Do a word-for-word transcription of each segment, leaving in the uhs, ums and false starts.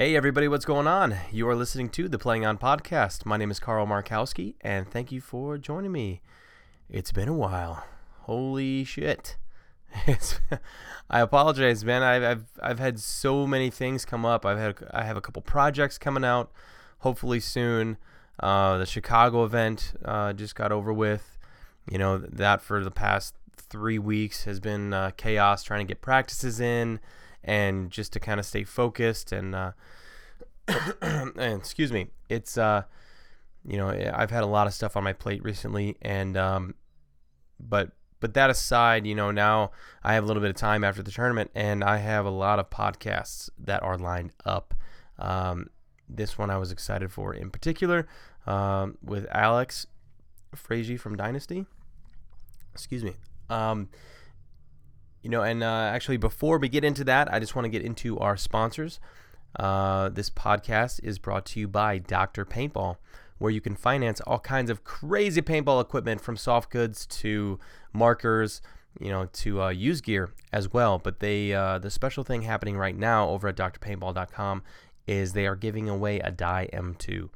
Hey everybody, what's going on? You are listening to the Playing On Podcast. My name is Carl Markowski, and thank you for joining me. It's been a while. Holy shit. It's, I apologize, man. I've, I've I've had so many things come up. I've had I have a couple projects coming out, hopefully soon. Uh, the Chicago event uh, just got over with. You know, that for the past three weeks has been uh, chaos trying to get practices in. And just to kind of stay focused and, uh, and excuse me, it's, uh, you know, I've had a lot of stuff on my plate recently. And, um, but, but that aside, you know, now I have a little bit of time after the tournament and I have a lot of podcasts that are lined up. Um, this one I was excited for in particular, um, with Alex Fraige from Dynasty, excuse me. Um, You know, and uh, actually, before we get into that, I just want to get into our sponsors. Uh, this podcast is brought to you by Doctor Paintball, where you can finance all kinds of crazy paintball equipment, from soft goods to markers, you know, to uh, used gear as well. But they, uh, the special thing happening right now over at Dr Paintball dot com is they are giving away a Dye M two.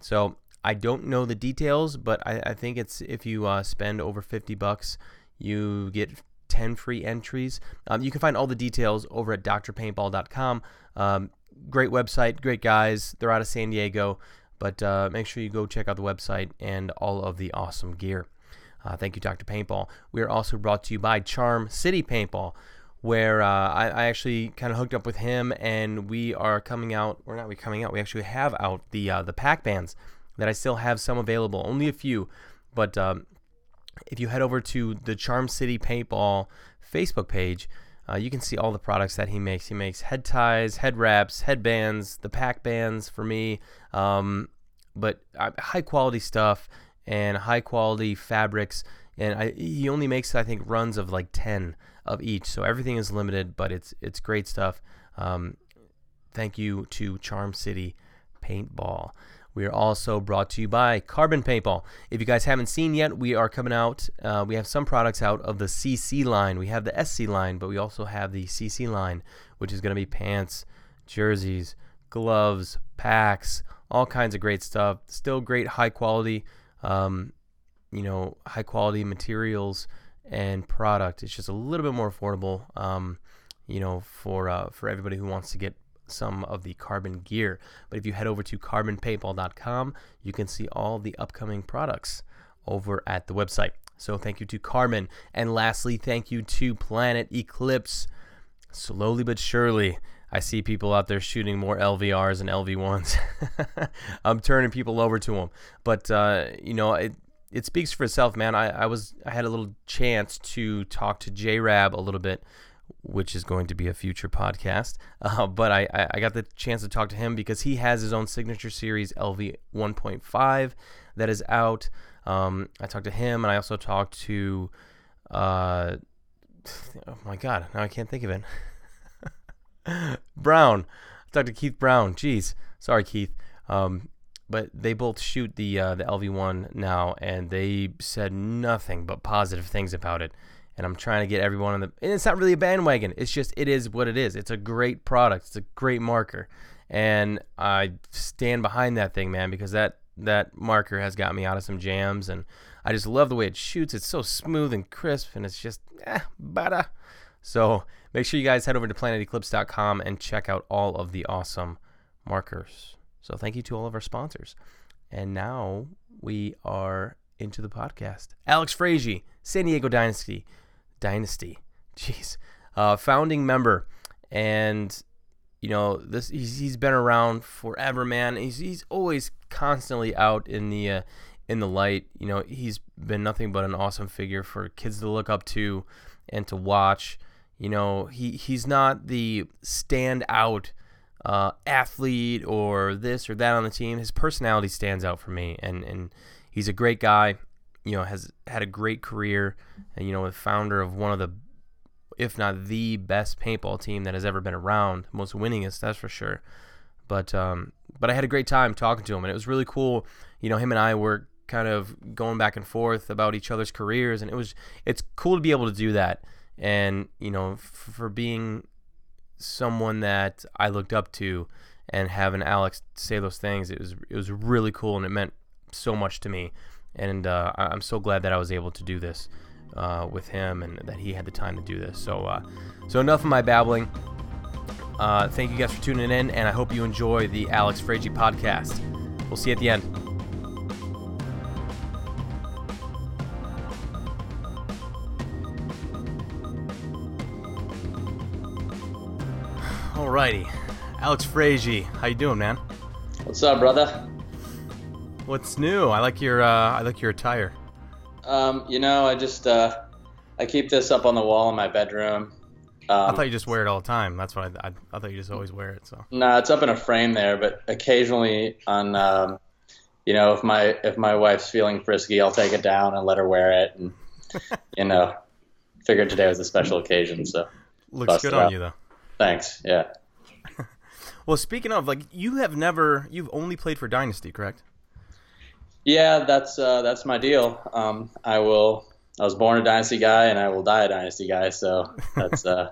So I don't know the details, but I, I think it's if you uh, spend over fifty bucks, you get ten free entries. Um, you can find all the details over at Dr Paintball dot com. Um, great website, great guys. They're out of San Diego, but uh, make sure you go check out the website and all of the awesome gear. Uh, thank you, Doctor Paintball. We are also brought to you by Charm City Paintball, where uh, I, I actually kind of hooked up with him, and we are coming out, or not we coming out, we actually have out the, uh, the pack bands that I still have some available, only a few, but um, if you head over to the Charm City Paintball Facebook page, uh, you can see all the products that he makes. He makes head ties, head wraps, headbands, the pack bands for me, um, but uh, high quality stuff and high quality fabrics. And I, he only makes, I think, runs of like ten of each. So everything is limited, but it's it's great stuff. Um, thank you to Charm City Paintball. We are also brought to you by Carbon Paintball. If you guys haven't seen yet, we are coming out. Uh, we have some products out of the C C line. We have the S C line, but we also have the C C line, which is going to be pants, jerseys, gloves, packs, all kinds of great stuff. Still great high quality, um, you know, high quality materials and product. It's just a little bit more affordable, um, you know, for uh, for everybody who wants to get some of the Carbon gear. But if you head over to Carbon Paintball dot com, you can see all the upcoming products over at the website. So thank you to Carbon, and lastly, thank you to Planet Eclipse. Slowly but surely, I see people out there shooting more L V Rs and L V ones. I'm turning people over to them, but uh, you know, it it speaks for itself, man. I, I was I had a little chance to talk to J-Rab a little bit, which is going to be a future podcast. Uh, but I, I got the chance to talk to him because he has his own signature series, L V one point five, that is out. Um, I talked to him, and I also talked to, uh, oh my God, now I can't think of it. Brown. I talked to Keith Brown. Jeez. Sorry, Keith. Um, but they both shoot the, uh, the L V one now, and they said nothing but positive things about it. And I'm trying to get everyone on the... And it's not really a bandwagon. It's just, it is what it is. It's a great product. It's a great marker. And I stand behind that thing, man, because that, that marker has got me out of some jams. And I just love the way it shoots. It's so smooth and crisp. And it's just, eh, bada. So make sure you guys head over to planet eclipse dot com and check out all of the awesome markers. So thank you to all of our sponsors. And now we are into the podcast. Alex Fraige, San Diego Dynasty. Dynasty, jeez, uh, founding member, and you know this. He's, he's been around forever, man. He's he's always constantly out in the uh, in the light. You know, he's been nothing but an awesome figure for kids to look up to and to watch. You know, he he's not the standout uh, athlete or this or that on the team. His personality stands out for me, and and he's a great guy. You know, has had a great career, and you know, the founder of one of the, if not the best paintball team that has ever been around, most winningest, that's for sure. But um, but I had a great time talking to him, and it was really cool. You know, him and I were kind of going back and forth about each other's careers, and it was it's cool to be able to do that. And you know, f- for being someone that I looked up to, and having Alex say those things, it was it was really cool, and it meant so much to me. And uh, I'm so glad that I was able to do this uh, with him, and that he had the time to do this. So, uh, so enough of my babbling. Uh, thank you guys for tuning in, and I hope you enjoy the Alex Fraige podcast. We'll see you at the end. Alrighty, Alex Fraige, how you doing, man? What's up, brother? What's new? I like your uh, I like your attire. Um, you know, I just uh, I keep this up on the wall in my bedroom. Um, I thought you just wear it all the time. That's what I, I, I thought you just always wear it. So. No, nah, it's up in a frame there, but occasionally on, um, you know, if my if my wife's feeling frisky, I'll take it down and let her wear it. And you know, figured today was a special occasion, so looks good on you though. Thanks. Yeah. Well, speaking of, like, you have never, you've only played for Dynasty, correct? Yeah, that's uh, that's my deal. Um, I will. I was born a Dynasty guy, and I will die a Dynasty guy. So that's. Uh,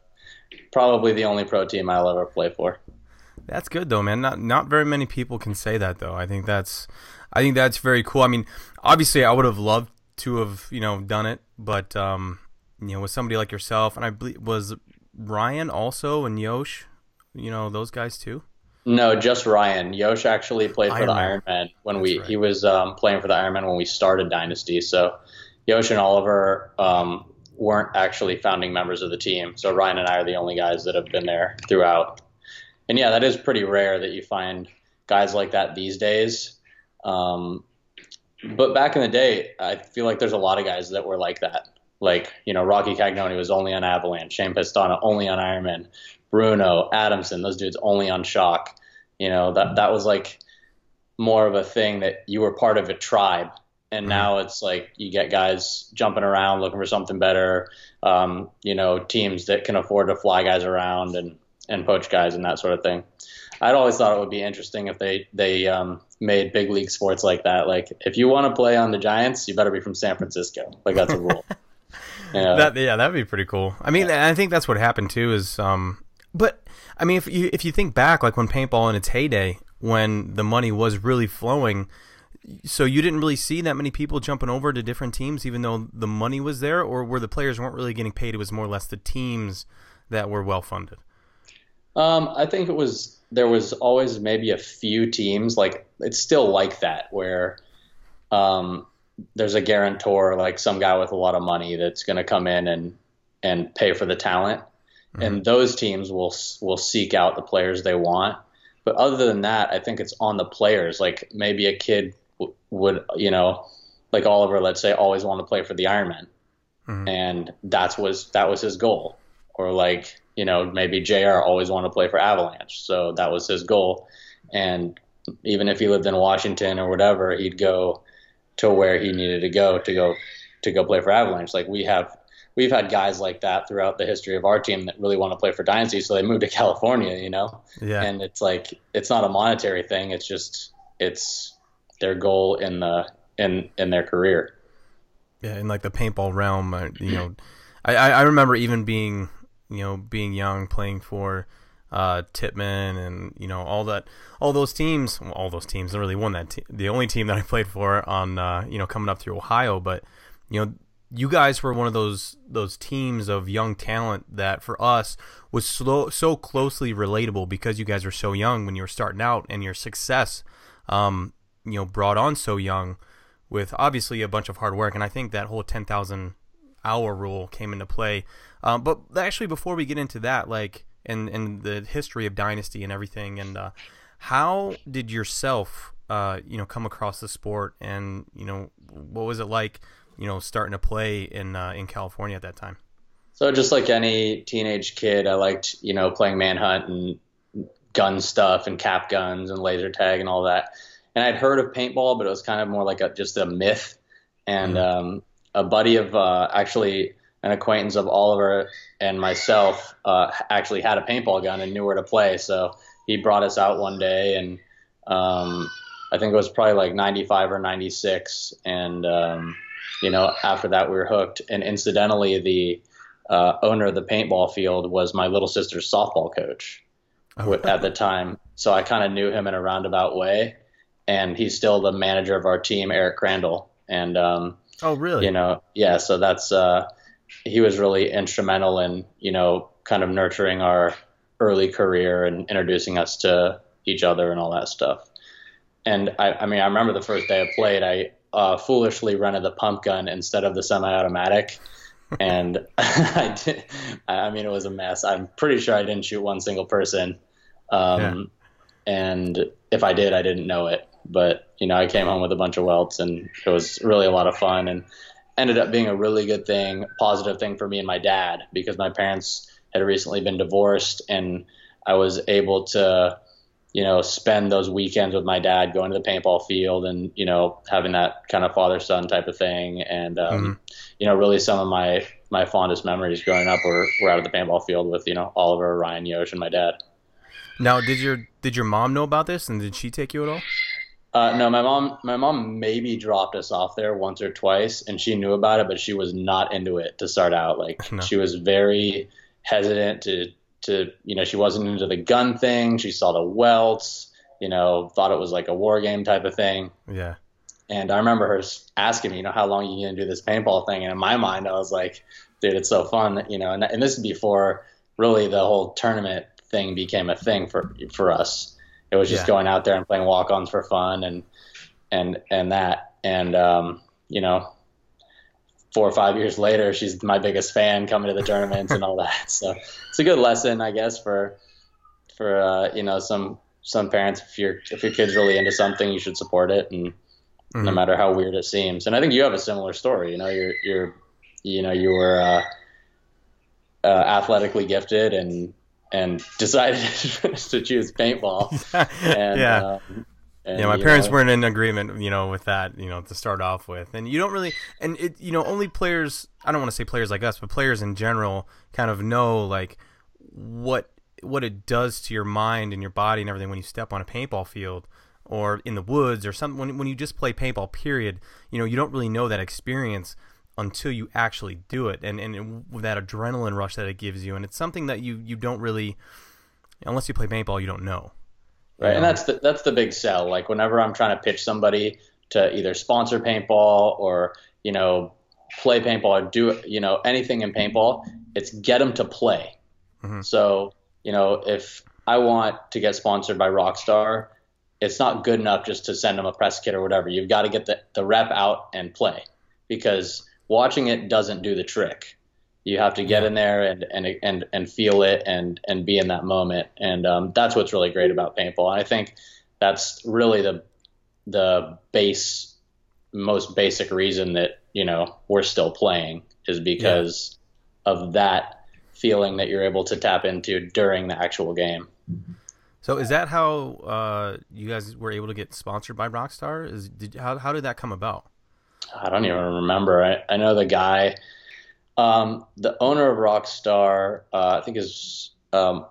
Probably the only pro team I'll ever play for. That's good though, man. Not not very many people can say that though. I think that's I think that's very cool. I mean, obviously I would have loved to have, you know, done it, but um, you know, with somebody like yourself, and I believe was Ryan also and Yosh, you know, those guys too? No, just Ryan. Yosh actually played for the Ironman when we he was um, playing for the Ironman when we started Dynasty. So Yosh and Oliver um weren't actually founding members of the team. So Ryan and I are the only guys that have been there throughout. And yeah, that is pretty rare that you find guys like that these days. Um, but back in the day, I feel like there's a lot of guys that were like that. Like, you know, Rocky Cagnoni was only on Avalanche, Shane Pistana only on Ironman, Bruno Adamson, those dudes only on Shock. You know, that, that was like more of a thing that you were part of a tribe. And now it's like you get guys jumping around looking for something better, um, you know, teams that can afford to fly guys around and, and poach guys and that sort of thing. I'd always thought it would be interesting if they, they um, made big league sports like that. Like, if you want to play on the Giants, you better be from San Francisco. Like, that's a rule. Yeah. That, yeah, that'd be pretty cool. I mean, yeah. I think that's what happened, too, is um, – but, I mean, if you if you think back, like when paintball in its heyday, when the money was really flowing – so you didn't really see that many people jumping over to different teams, even though the money was there, or where the players weren't really getting paid, it was more or less the teams that were well funded. Um, I think it was there was always maybe a few teams, like it's still like that, where um, there's a guarantor, like some guy with a lot of money that's going to come in and and pay for the talent, mm-hmm. and those teams will will seek out the players they want. But other than that, I think it's on the players. Like maybe a kid would, you know, like Oliver, let's say, always want to play for the Ironman, mm-hmm. and that was that was his goal. Or like, you know, maybe J R always wanted to play for Avalanche, so that was his goal. And even if he lived in Washington or whatever, he'd go to where he needed to go to go to go play for Avalanche. Like we have we've had guys like that throughout the history of our team that really want to play for Dynasty, so they moved to California, you know. Yeah. And it's like it's not a monetary thing; it's just it's. their goal in the in in their career. Yeah, in like the paintball realm, you know, I, I remember even being you know being young playing for uh, Tippmann and you know all that all those teams well, all those teams. I really won that. Te- the only team that I played for on uh, you know coming up through Ohio, but you know you guys were one of those those teams of young talent that for us was so so closely relatable because you guys were so young when you were starting out and your success. Um, you know, brought on so young with obviously a bunch of hard work. And I think that whole ten thousand hour rule came into play. Um, but actually, before we get into that, like, and, and the history of Dynasty and everything, and uh, how did yourself, uh, you know, come across the sport? And, you know, what was it like, you know, starting to play in uh, in California at that time? So just like any teenage kid, I liked, you know, playing manhunt and gun stuff and cap guns and laser tag and all that. And I'd heard of paintball, but it was kind of more like a, just a myth. And um, a buddy of uh, actually an acquaintance of Oliver and myself uh, actually had a paintball gun and knew where to play. So he brought us out one day, and um, I think it was probably like ninety-five or ninety-six. And, um, you know, after that we were hooked. And incidentally, the uh, owner of the paintball field was my little sister's softball coach. at the time. So I kind of knew him in a roundabout way, and he's still the manager of our team, Eric Crandall. And, um, oh, really? You know, yeah. So that's, uh, he was really instrumental in, you know, kind of nurturing our early career and introducing us to each other and all that stuff. And I, I mean, I remember the first day I played, I, uh, foolishly rented the pump gun instead of the semi-automatic. And I did, I mean, it was a mess. I'm pretty sure I didn't shoot one single person. Um, yeah. And if I did, I didn't know it. But, you know, I came home with a bunch of welts, and it was really a lot of fun, and ended up being a really good thing, positive thing for me and my dad, because my parents had recently been divorced, and I was able to, you know, spend those weekends with my dad going to the paintball field and, you know, having that kind of father-son type of thing. And, um, mm-hmm. you know, really some of my, my fondest memories growing up were, were out of the paintball field with, you know, Oliver, Ryan, Yosh, and my dad. Now, did your, did your mom know about this, and did she take you at all? Uh, no, my mom, my mom maybe dropped us off there once or twice, and she knew about it, but she was not into it to start out. Like no. She was very hesitant to, to, you know, she wasn't into the gun thing. She saw the welts, you know, thought it was like a war game type of thing. Yeah. And I remember her asking me, you know, how long are you going to do this paintball thing? And in my mind, I was like, dude, it's so fun. You know, and, and this is before really the whole tournament thing became a thing for, for us. It was just yeah. going out there and playing walk-ons for fun and and and that. And, um, you know, four or five years later, she's my biggest fan, coming to the tournaments and all that. So it's a good lesson, I guess, for, for uh, you know, some some parents. If, you're, if your kid's really into something, you should support it, and mm-hmm. no matter how weird it seems. And I think you have a similar story. You know, you're, you're you know, you were uh, uh, athletically gifted and and decided to choose paintball. And, yeah. Um, and, yeah. My parents know. weren't in agreement, you know, with that, you know, to start off with. And you don't really, and it, you know, only players, I don't want to say players like us, but players in general kind of know like what, what it does to your mind and your body and everything when you step on a paintball field or in the woods or something. When, when you just play paintball period, you know, you don't really know that experience until you actually do it, and, and with that adrenaline rush that it gives you. And it's something that you, you don't really, unless you play paintball, you don't know. Right, um, and that's the, that's the big sell. Like whenever I'm trying to pitch somebody to either sponsor paintball or, you know, play paintball or do, you know, anything in paintball, it's get them to play. Mm-hmm. So, you know, if I want to get sponsored by Rockstar, it's not good enough just to send them a press kit or whatever. You've got to get the, the rep out and play, because watching it doesn't do the trick. You have to get in there and, and, and, and feel it and, and be in that moment. And um, that's what's really great about paintball. And I think that's really the, the base, most basic reason that, you know, we're still playing, is because yeah. of that feeling that you're able to tap into during the actual game. So is that how uh, you guys were able to get sponsored by Rockstar? Is did, how, how did that come about? I don't even remember. I, I know the guy, um, the owner of Rockstar, uh, I think is um,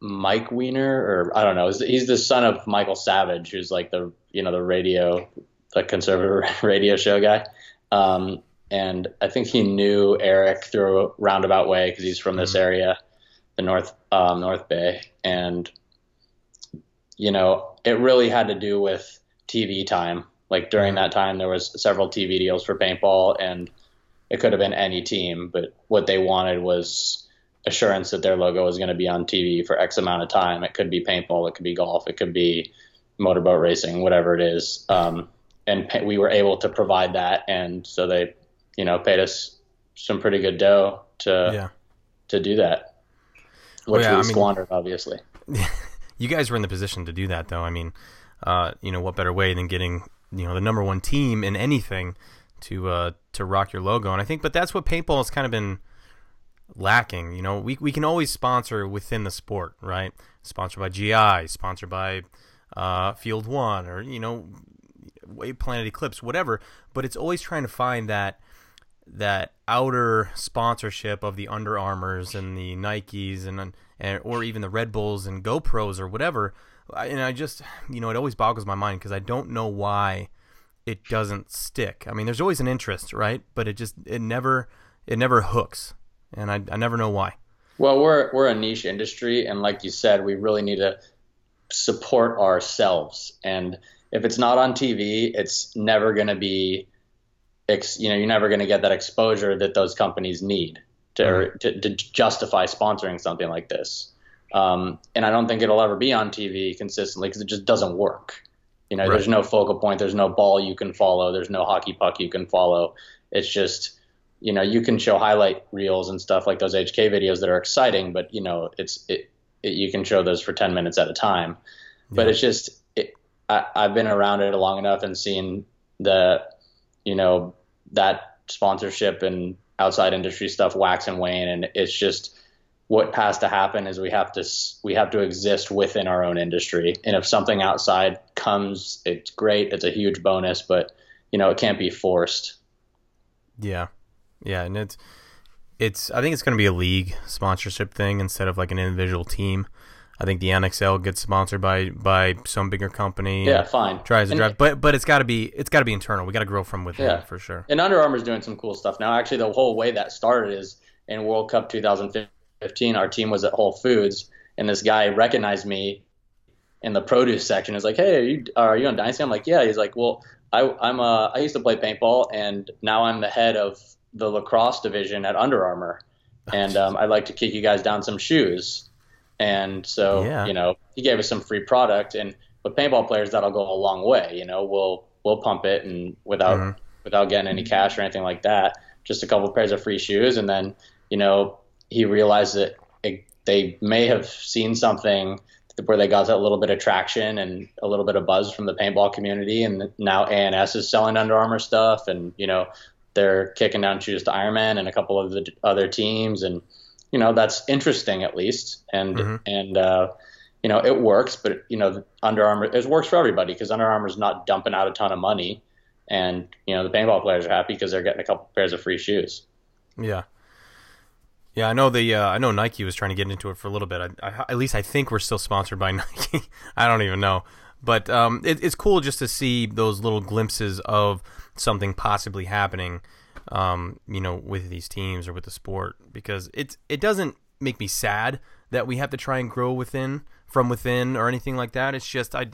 Mike Wiener, or I don't know. He's the son of Michael Savage, who's like the, you know, the radio, the conservative radio show guy. Um, and I think he knew Eric through a roundabout way, because he's from mm-hmm. this area, the North, um, North Bay. And, you know, it really had to do with T V time. Like during that time, there was several T V deals for paintball, and it could have been any team, but what they wanted was assurance that their logo was going to be on T V for X amount of time. It could be paintball, it could be golf, it could be motorboat racing, whatever it is. Um, and pay, we were able to provide that, and so they, you know, paid us some pretty good dough to yeah. to do that, which well, yeah, we I squandered, mean, obviously. You guys were in the position to do that, though. I mean, uh, you know, what better way than getting, you know, the number one team in anything to uh, to rock your logo. And I think, but that's what paintball has kind of been lacking. You know, we we can always sponsor within the sport, right? Sponsored by G I, sponsored by uh, Field One, or, you know, Planet Eclipse, whatever. But it's always trying to find that that outer sponsorship of the Under Armours and the Nikes and, and or even the Red Bulls and GoPros or whatever. And I just, you know, it always boggles my mind, because I don't know why it doesn't stick. I mean, there's always an interest, right? But it just, it never, it never hooks. And I, I never know why. Well, we're we're a niche industry, and like you said, we really need to support ourselves. And if it's not on T V, it's never going to be, ex, you know, you're never going to get that exposure that those companies need to, mm-hmm. to to justify sponsoring something like this. Um, and I don't think it'll ever be on T V consistently because it just doesn't work. You know, right. There's no focal point. There's no ball you can follow. There's no hockey puck you can follow. It's just, you know, you can show highlight reels and stuff like those H K videos that are exciting, but you know, it's it, it you can show those for ten minutes at a time. Yeah. But it's just, it, I, I've been around it long enough and seen the, you know, that sponsorship and outside industry stuff wax and wane, and it's just. What has to happen is we have to we have to exist within our own industry, and if something outside comes, it's great, it's a huge bonus, but you know, it can't be forced. Yeah, yeah, and it's it's I think it's going to be a league sponsorship thing instead of like an individual team. I think the N X L gets sponsored by by some bigger company. Yeah, fine. Tries to and, drive, but but it's got to be it's got to be internal. We got to grow from within, yeah. for sure. And Under Armour's doing some cool stuff now. Actually, the whole way that started is in World Cup two thousand fifteen. Our team was at Whole Foods, and this guy recognized me in the produce section. He's like, "Hey, are you, are you on Dynasty?" I'm like, "Yeah." He's like, "Well, I, I'm uh, I used to play paintball, and now I'm the head of the lacrosse division at Under Armour, and um, I'd like to kick you guys down some shoes." And so, yeah. you know, he gave us some free product, and with paintball players, that'll go a long way. You know, we'll we'll pump it, and without mm-hmm. without getting any cash or anything like that, just a couple pairs of free shoes, and then you know. He realized that it, they may have seen something where they got that little bit of traction and a little bit of buzz from the paintball community. And now A and S is selling Under Armour stuff, and, you know, they're kicking down shoes to Ironman and a couple of the other teams. And, you know, that's interesting at least. And, mm-hmm. and, uh, you know, it works, but you know, Under Armour, it works for everybody because Under Armour's not dumping out a ton of money, and, you know, the paintball players are happy because they're getting a couple pairs of free shoes. Yeah. Yeah, I know the uh, I know Nike was trying to get into it for a little bit. I, I, at least I think we're still sponsored by Nike. I don't even know, but um, it, it's cool just to see those little glimpses of something possibly happening, um, you know, with these teams or with the sport. Because it it doesn't make me sad that we have to try and grow within from within or anything like that. It's just I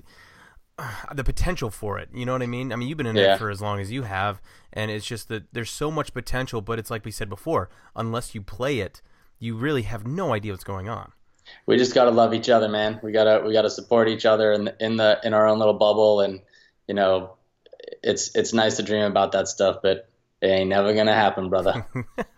uh, the potential for it. You know what I mean? I mean, you've been in yeah. it for as long as you have. And it's just that there's so much potential, but it's like we said before, unless you play it, you really have no idea what's going on. We just gotta love each other, man. We gotta we gotta support each other in the, in the in our own little bubble, and you know, it's it's nice to dream about that stuff, but it ain't never gonna happen, brother.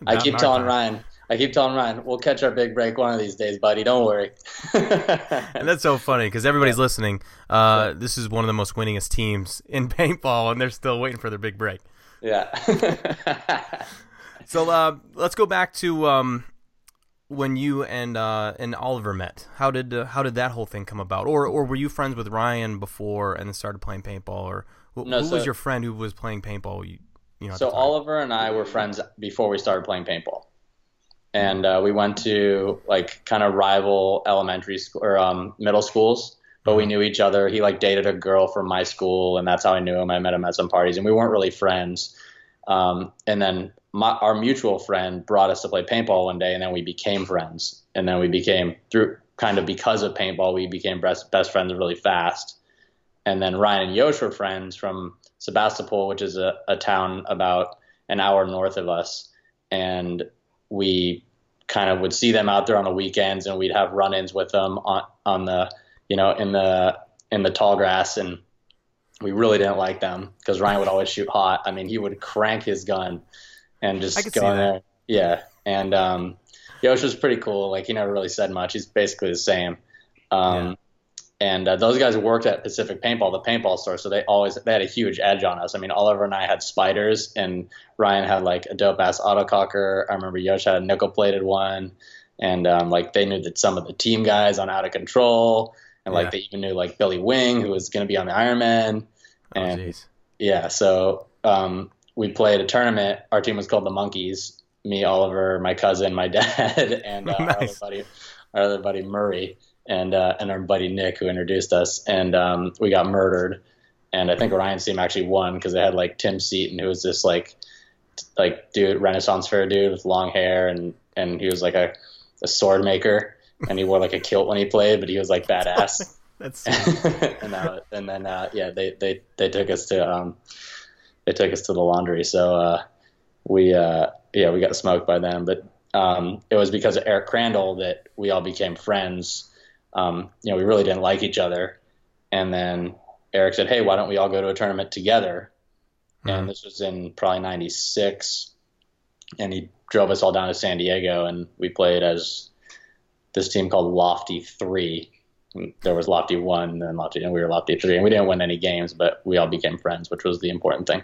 I keep telling time. Ryan. I keep telling Ryan, we'll catch our big break one of these days, buddy. Don't worry. And that's so funny because everybody's yeah. listening. Uh, this is one of the most winningest teams in paintball, and they're still waiting for their big break. Yeah. So uh, let's go back to um, when you and uh, and Oliver met. How did uh, how did that whole thing come about? Or or were you friends with Ryan before and then started playing paintball? Or wh- no, who so, was your friend who was playing paintball? You, you know, so Oliver and I were friends before we started playing paintball, and uh, we went to like kind of rival elementary school or um, middle schools. But we knew each other. He like dated a girl from my school, and that's how I knew him. I met him at some parties, and we weren't really friends. Um, and then my, our mutual friend brought us to play paintball one day, and then we became friends. And then we became through kind of because of paintball, we became best, best friends really fast. And then Ryan and Yosh were friends from Sebastopol, which is a, a town about an hour north of us, and we kind of would see them out there on the weekends, and we'd have run-ins with them on on the. You know, in the in the tall grass, and we really didn't like them because Ryan would always shoot hot. I mean, he would crank his gun and just go in there. Yeah, and um, Yosh was pretty cool. Like he never really said much. He's basically the same. Um, yeah. And uh, those guys worked at Pacific Paintball, the paintball store, so they always they had a huge edge on us. I mean, Oliver and I had spiders, and Ryan had like a dope ass autococker. I remember Yosh had a nickel plated one, and um, like they knew that some of the team guys on Out of Control. And like yeah. they even knew like Billy Wing, who was going to be on the Ironman. And oh, yeah, so um, we played a tournament. Our team was called the Monkeys. Me, Oliver, my cousin, my dad, and uh, nice. our other buddy, our other buddy Murray, and uh, and our buddy Nick, who introduced us. And um, we got murdered. And I think Ryan's team actually won because they had like Tim Seaton, who was this like like dude Renaissance fair dude with long hair, and and he was like a a sword maker, and he wore like a kilt when he played, but he was like badass. That's and, uh, and then uh, yeah, they, they they took us to um they took us to the laundry. So uh, we uh, yeah we got smoked by them, but um, it was because of Eric Crandall that we all became friends. Um, you know, we really didn't like each other, and then Eric said, "Hey, why don't we all go to a tournament together?" Mm-hmm. And this was in probably ninety-six, and he drove us all down to San Diego, and we played as this team called Lofty Three. And there was Lofty One, and Lofty, and we were Lofty Three, and we didn't win any games, but we all became friends, which was the important thing.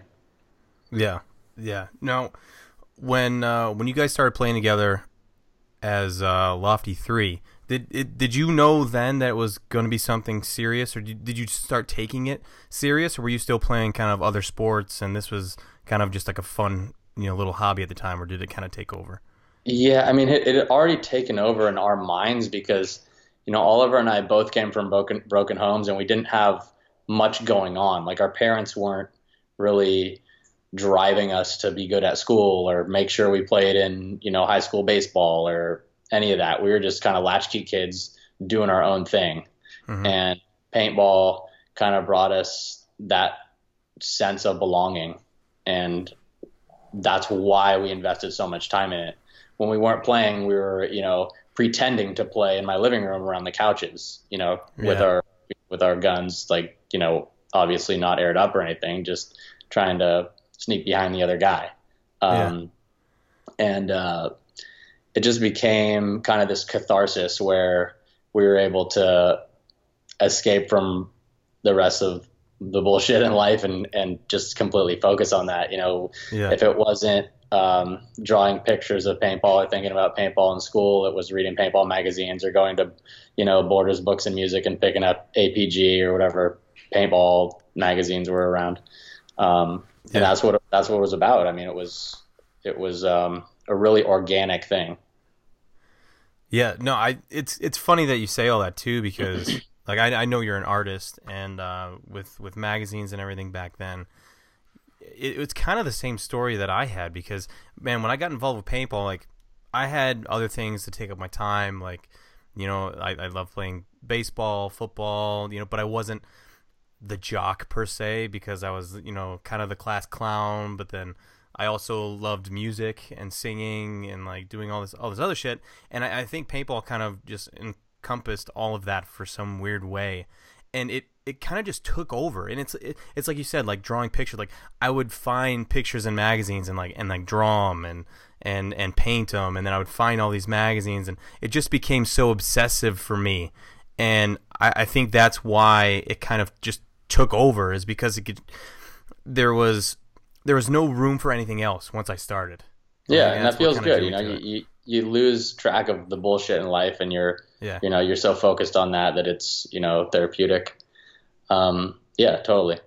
Yeah, yeah. Now, when uh, when you guys started playing together as uh, Lofty Three, Did it, did you know then that it was going to be something serious, or did, did you start taking it serious, or were you still playing kind of other sports and this was kind of just like a fun, you know, little hobby at the time, or did it kind of take over? Yeah, I mean, it, it had already taken over in our minds because, you know, Oliver and I both came from broken, broken homes, and we didn't have much going on. Like, our parents weren't really driving us to be good at school or make sure we played in, you know, high school baseball or any of that. We were just kind of latchkey kids doing our own thing. Mm-hmm. And paintball kind of brought us that sense of belonging. And that's why we invested so much time in it. When we weren't playing, we were, you know, pretending to play in my living room around the couches, you know, yeah. with our, with our guns, like, you know, obviously not aired up or anything, just trying to sneak behind the other guy. Um, yeah. and, uh, it just became kind of this catharsis where we were able to escape from the rest of the bullshit in life and, and just completely focus on that. You know, yeah. If it wasn't um, drawing pictures of paintball or thinking about paintball in school, it was reading paintball magazines or going to, you know, Borders Books and Music and picking up A P G or whatever paintball magazines were around. Um, yeah. And that's what, that's what it was about. I mean, it was, it was um, a really organic thing. Yeah, no, I it's it's funny that you say all that too, because like I, I know you're an artist, and uh, with with magazines and everything back then, it, it's kind of the same story that I had. Because man, when I got involved with paintball, like I had other things to take up my time. Like, you know, I I love playing baseball, football, you know, but I wasn't the jock per se, because I was, you know, kind of the class clown, but then I also loved music and singing and like doing all this all this other shit, and I, I think paintball kind of just encompassed all of that for some weird way, and it, it kind of just took over. And it's it, it's like you said, like drawing pictures. Like I would find pictures in magazines and like and like draw them and and and paint them, and then I would find all these magazines, and it just became so obsessive for me. And I, I think that's why it kind of just took over, is because it could, there was. There was no room for anything else once I started. Yeah, like, and that feels good. You know, you, you you lose track of the bullshit in life, and you're yeah. you know, you're so focused on that that it's, you know, therapeutic. Um, yeah, totally.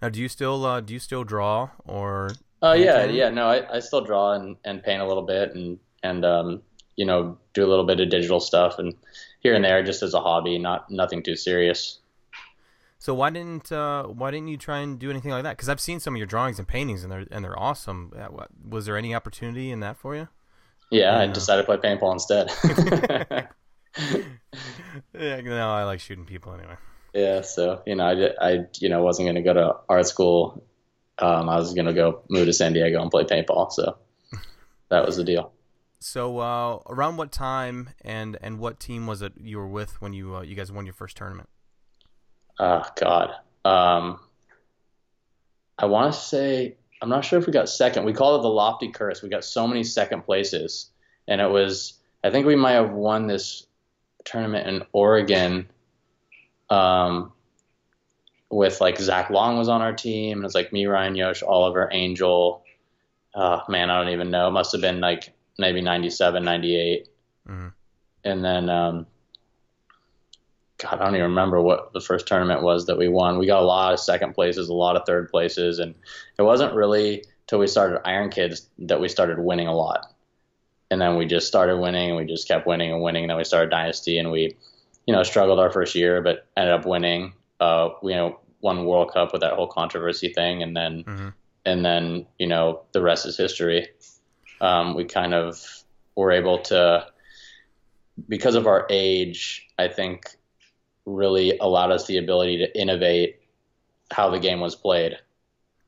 Now, do you still uh, do you still draw or? Oh uh, yeah, yeah. No, I, I still draw and, and paint a little bit, and and um, you know, do a little bit of digital stuff, and here and there, just as a hobby, not nothing too serious. So why didn't uh, why didn't you try and do anything like that? Because I've seen some of your drawings and paintings, and they're and they're awesome. Was there any opportunity in that for you? Yeah, I, I decided to play paintball instead. Yeah, no, I like shooting people anyway. Yeah, so you know, I, I you know wasn't going to go to art school. Um, I was going to go move to San Diego and play paintball. So that was the deal. So uh, around what time and and what team was it you were with when you uh, you guys won your first tournament? Oh God. Um, I want to say, I'm not sure if we got second. We called it the Lofty Curse. We got so many second places, and it was, I think we might have won this tournament in Oregon, um, with like Zach Long was on our team. And it's like me, Ryan, Yosh, Oliver, Angel. Uh, man, I don't even know. It must've been like maybe ninety-seven, ninety-eight. Mm-hmm. And then, um, God, I don't even remember what the first tournament was that we won. We got a lot of second places, a lot of third places, and it wasn't really till we started Iron Kids that we started winning a lot. And then we just started winning, and we just kept winning and winning. And then we started Dynasty, and we, you know, struggled our first year, but ended up winning. Uh, we, you know, won World Cup with that whole controversy thing, and then, mm-hmm. and then, you know, the rest is history. Um, we kind of were able to because of our age, I think really allowed us the ability to innovate how the game was played.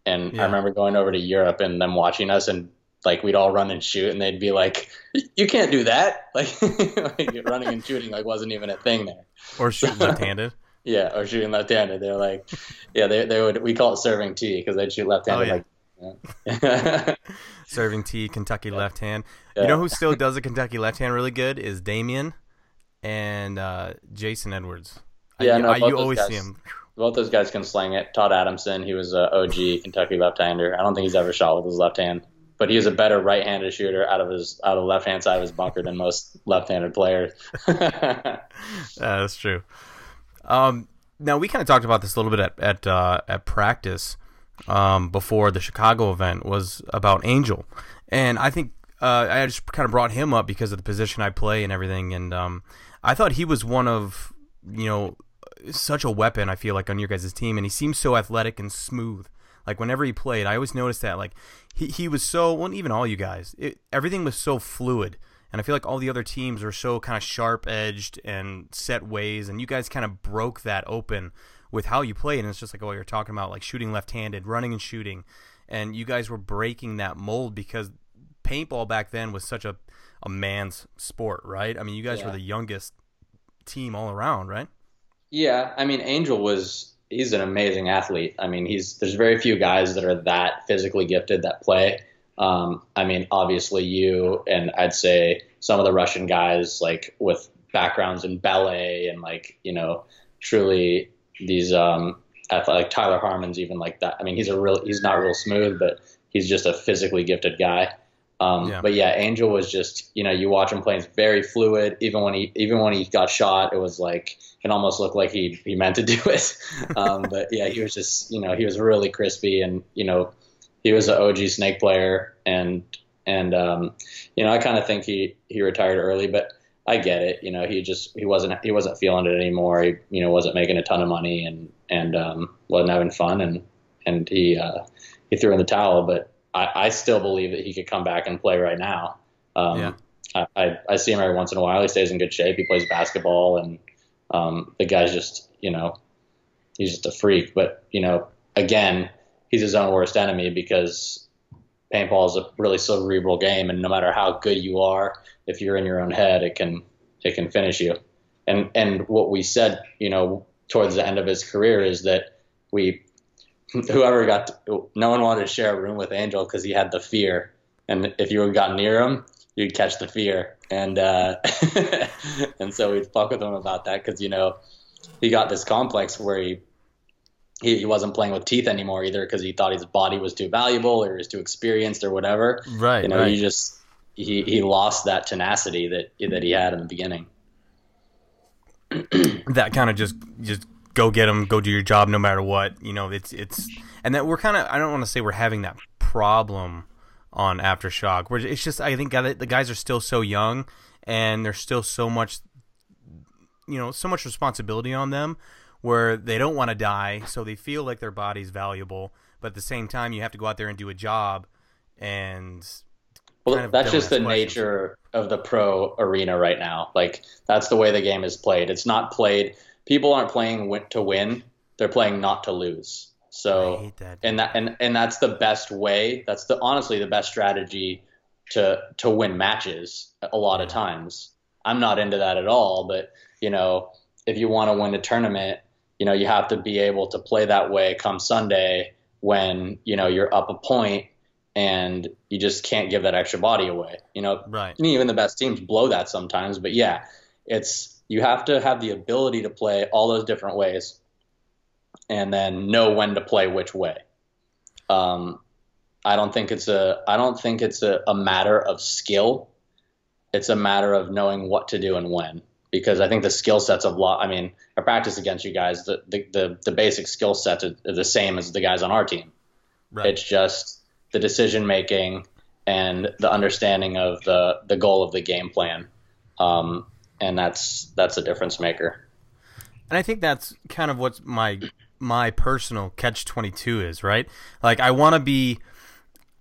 And yeah. I remember going over to Europe and them watching us, and like we'd all run and shoot, and they'd be like, "You can't do that!" Like, like running and shooting like wasn't even a thing there. Or shooting left-handed. Yeah, or shooting left-handed. They're like, yeah, they they would. We call it serving tea because they'd shoot left-handed. Oh, yeah. Like, yeah. Serving tea, Kentucky yeah. left hand. Yeah. You know who still does a Kentucky left hand really good is Damien and uh, Jason Edwards. Yeah, I, no, I, you always guys. see him. Both those guys can sling it. Todd Adamson, he was an O G Kentucky left-hander. I don't think he's ever shot with his left hand, but he was a better right-handed shooter out of his out of the left-hand side of his bunker than most left-handed players. uh, that's true. Um, now, we kind of talked about this a little bit at at, uh, at practice um, before the Chicago event was about Angel, and I think uh, I just kind of brought him up because of the position I play and everything, and um, I thought he was one of, you know, such a weapon, I feel like, on your guys' team, and he seems so athletic and smooth. Like, whenever he played, I always noticed that, like, he, he was so, well, even all you guys, it, everything was so fluid, and I feel like all the other teams were so kind of sharp-edged and set ways, and you guys kind of broke that open with how you played, and it's just like, oh, you're talking about, like, shooting left-handed, running and shooting, and you guys were breaking that mold because paintball back then was such a, a man's sport, right? I mean, you guys yeah. were the youngest team all around, right? Yeah, I mean, Angel was, he's an amazing athlete. I mean, he's, there's very few guys that are that physically gifted that play. Um, I mean, obviously you, and I'd say some of the Russian guys, like with backgrounds in ballet and like, you know, truly these, um, like Tyler Harmon's even like that. I mean, he's a real, he's not real smooth, but he's just a physically gifted guy. Um, yeah. But yeah, Angel was just, you know, you watch him play, he's very fluid. Even when he, even when he got shot, it was like, it almost looked like he, he meant to do it. Um, but yeah, he was just, you know, he was really crispy, and, you know, he was an O G snake player, and, and, um, you know, I kind of think he, he retired early, but I get it. You know, he just, he wasn't, he wasn't feeling it anymore. He, you know, wasn't making a ton of money, and, and, um, wasn't having fun, and, and he, uh, he threw in the towel, but I, I still believe that he could come back and play right now. Um, yeah. I, I, I see him every once in a while. He stays in good shape. He plays basketball, and um, the guy's just, you know, he's just a freak. But, you know, again, he's his own worst enemy because paintball is a really cerebral game, and no matter how good you are, if you're in your own head, it can it can finish you. And and what we said, you know, towards the end of his career is that we – whoever got to, no one wanted to share a room with Angel because he had the fear, and if you got near him, you'd catch the fear, and uh, and so we'd fuck with him about that because, you know, he got this complex where he he, he wasn't playing with teeth anymore either because he thought his body was too valuable or he was too experienced or whatever. Right, you know, right. He just he he lost that tenacity that that he had in the beginning. That kind of just just. Go get them, go do your job no matter what. You know, it's, it's, and that we're kind of, I don't want to say we're having that problem on Aftershock. We're, it's just, I think the guys are still so young and there's still so much, you know, so much responsibility on them where they don't want to die. So they feel like their body's valuable, but at the same time, you have to go out there and do a job. And well, kind of that's just the questions. Nature of the pro arena right now. Like, that's the way the game is played. It's not played. People aren't playing to win; they're playing not to lose. So, I hate that. and that and, and that's the best way. That's the honestly the best strategy to to win matches. A lot of times, I'm not into that at all. But you know, if you want to win a tournament, you know you have to be able to play that way come Sunday when you know you're up a point and you just can't give that extra body away. You know, right? Even the best teams blow that sometimes. But yeah, it's. You have to have the ability to play all those different ways and then know when to play which way. Um, I don't think it's a, I don't think it's a, a matter of skill. It's a matter of knowing what to do and when, because I think the skill sets of lot, I mean, I practice against you guys, the, the, the, the basic skill sets are the same as the guys on our team. Right. It's just the decision-making and the understanding of the, the goal of the game plan. Um, And that's that's a difference maker. And I think that's kind of what my my personal catch twenty-two is, right? Like I want to be,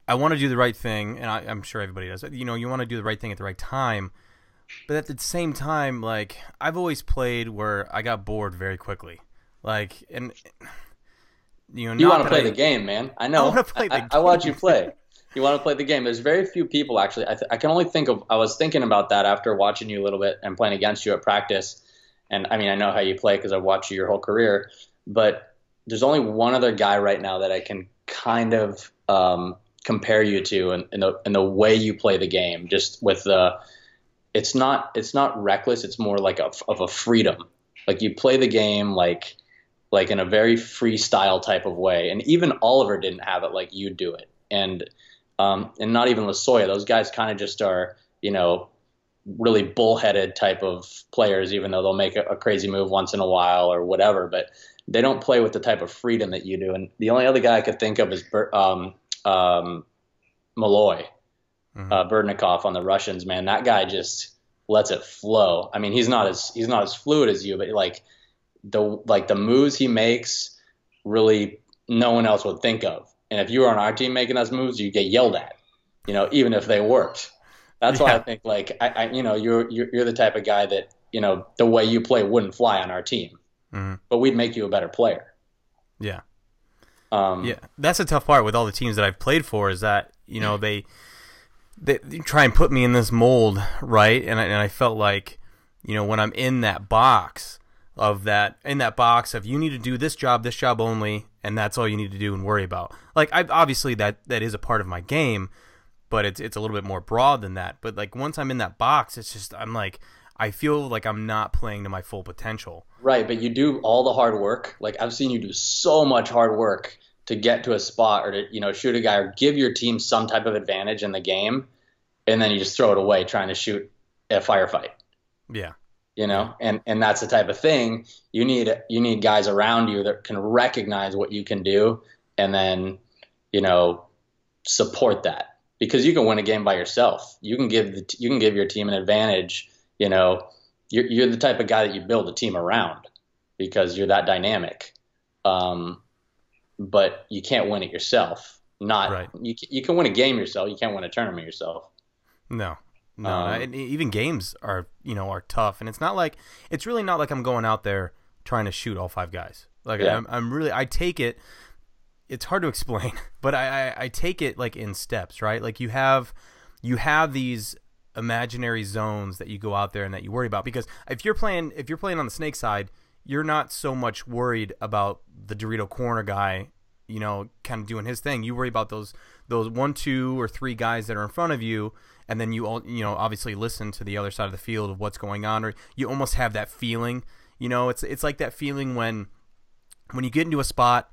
I want to do the right thing, and I, I'm sure everybody does. You know, you want to do the right thing at the right time, But at the same time, like, I've always played where I got bored very quickly. Like, and you know, you want to play I, the game, man. I know. I want to play the I, game. I watch you play. You want to play the game. There's very few people, actually. I, th- I can only think of – I was thinking about that after watching you a little bit and playing against you at practice. And, I mean, I know how you play because I've watched you your whole career. But there's only one other guy right now that I can kind of um, compare you to in, in, the, in the way you play the game. Just with the – it's not it's not reckless. It's more like a, of a freedom. Like, you play the game like like in a very freestyle type of way. And even Oliver didn't have it like you do it. And – Um, and not even LaSoya. Those guys kind of just are, you know, really bullheaded type of players, even though they'll make a, a crazy move once in a while or whatever. But they don't play with the type of freedom that you do. And the only other guy I could think of is um, um, Malloy, mm-hmm. uh, Berdnikov on the Russians. Man, that guy just lets it flow. I mean, he's not as he's not as fluid as you, but like the like the moves he makes, really no one else would think of. And if you were on our team making those moves, you get yelled at, you know, even if they worked. That's yeah. why I think, like, I, I you know, you're, you're you're the type of guy that, you know, the way you play wouldn't fly on our team. Mm-hmm. But we'd make you a better player. Yeah. Um, yeah. That's a tough part with all the teams that I've played for is that, you know, they, they they try and put me in this mold, right? And I, and I felt like, you know, when I'm in that box of that, in that box of you need to do this job, this job only, and that's all you need to do and worry about. Like, I obviously that, that is a part of my game, but it's it's a little bit more broad than that. But like once I'm in that box, it's just I'm like I feel like I'm not playing to my full potential. Right, but you do all the hard work. Like I've seen you do so much hard work to get to a spot or to, you know, shoot a guy or give your team some type of advantage in the game, and then you just throw it away trying to shoot a firefight. Yeah. You know, and, and that's the type of thing you need. You need guys around you that can recognize what you can do and then, you know, support that, because you can win a game by yourself. You can give the, you can give your team an advantage. You know, you're, you're the type of guy that you build a team around because you're that dynamic. Um, but you can't win it yourself. Not right. you, you can win a game yourself. You can't win a tournament yourself. No. No, um, and even games are, you know, are tough, and it's not like it's really not like I'm going out there trying to shoot all five guys. Like yeah. I'm, I'm really, I take it. It's hard to explain, but I, I, I take it like in steps, right? Like you have, you have these imaginary zones that you go out there and that you worry about, because if you're playing, if you're playing on the snake side, you're not so much worried about the Dorito corner guy, you know, kind of doing his thing. You worry about those those one, two, or three guys that are in front of you. And then you all, you know, obviously listen to the other side of the field of what's going on, or you almost have that feeling, you know, it's it's like that feeling when when you get into a spot,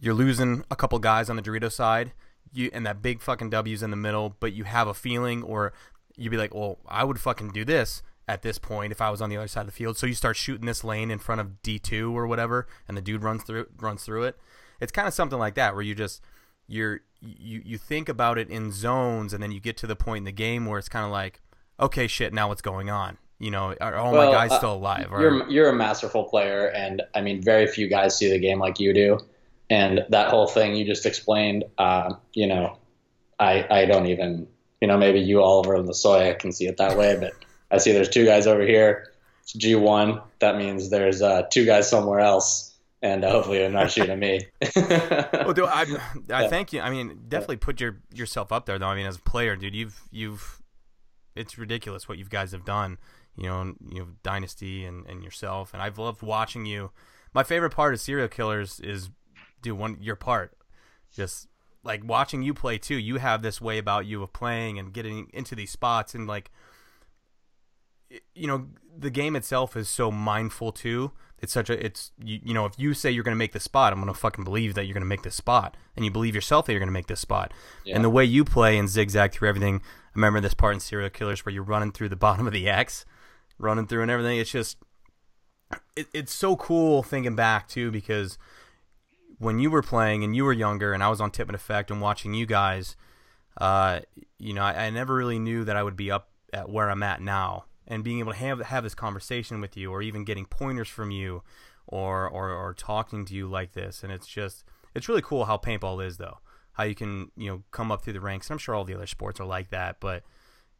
you're losing a couple guys on the Dorito side, you and that big fucking W's in the middle, but you have a feeling, or you'd be like, well, I would fucking do this at this point if I was on the other side of the field. So you start shooting this lane in front of D two or whatever, and the dude runs through runs through it. It's kind of something like that where you just you're. You, you think about it in zones, and then you get to the point in the game where it's kind of like, okay, shit, now what's going on? You know, are all well, my guys uh, still alive? Or... You're you're a masterful player, and I mean, very few guys see the game like you do. And that whole thing you just explained, uh, you know, I I don't even, you know, maybe you, Oliver, and LaSoya can see it that way, but I see there's two guys over here. It's G one. That means there's uh, two guys somewhere else. And hopefully they're not shooting me. Well, dude, I, I thank you. I mean, definitely put your yourself up there, though. I mean, as a player, dude, you've you've it's ridiculous what you guys have done. You know, you know, Dynasty and, and yourself. And I've loved watching you. My favorite part of Serial Killers is, dude, one your part, just like watching you play too. You have this way about you of playing and getting into these spots, and like, you know, the game itself is so mindful too. It's such a, it's, you, you know, if you say you're going to make this spot, I'm going to fucking believe that you're going to make this spot. And you believe yourself that you're going to make this spot. Yeah. And the way you play and zigzag through everything, I remember this part in Serial Killers where you're running through the bottom of the X, running through and everything. It's just, it, it's so cool thinking back too, because when you were playing and you were younger and I was on Tippmann Effect and watching you guys, uh, you know, I, I never really knew that I would be up at where I'm at now. And being able to have have this conversation with you, or even getting pointers from you, or, or or talking to you like this, and it's just it's really cool how paintball is, though, how you can you know come up through the ranks. And I'm sure all the other sports are like that, but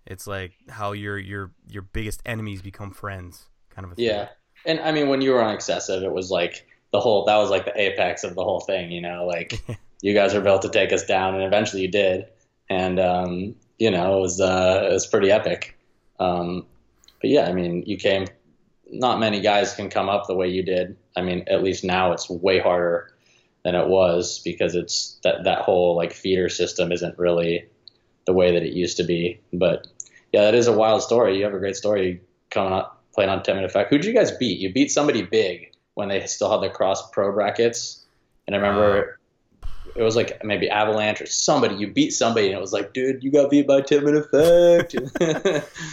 It's like how your your your biggest enemies become friends, kind of a thing. Yeah, and I mean, when you were on Excessive, it was like the whole, that was like the apex of the whole thing, you know, like you guys were built to take us down, and eventually you did. And um, you know, it was uh, it was pretty epic. Um, but yeah, I mean, you came. Not many guys can come up the way you did. I mean, at least now it's way harder than it was, because it's that that whole like feeder system isn't really the way that it used to be. But yeah, that is a wild story. You have a great story coming up, playing on Tippmann Effect. Who'd you guys beat? You beat somebody big when they still had the cross pro brackets. And I remember uh, it was like maybe Avalanche or somebody. You beat somebody and it was like, dude, you got beat by Tippmann Effect.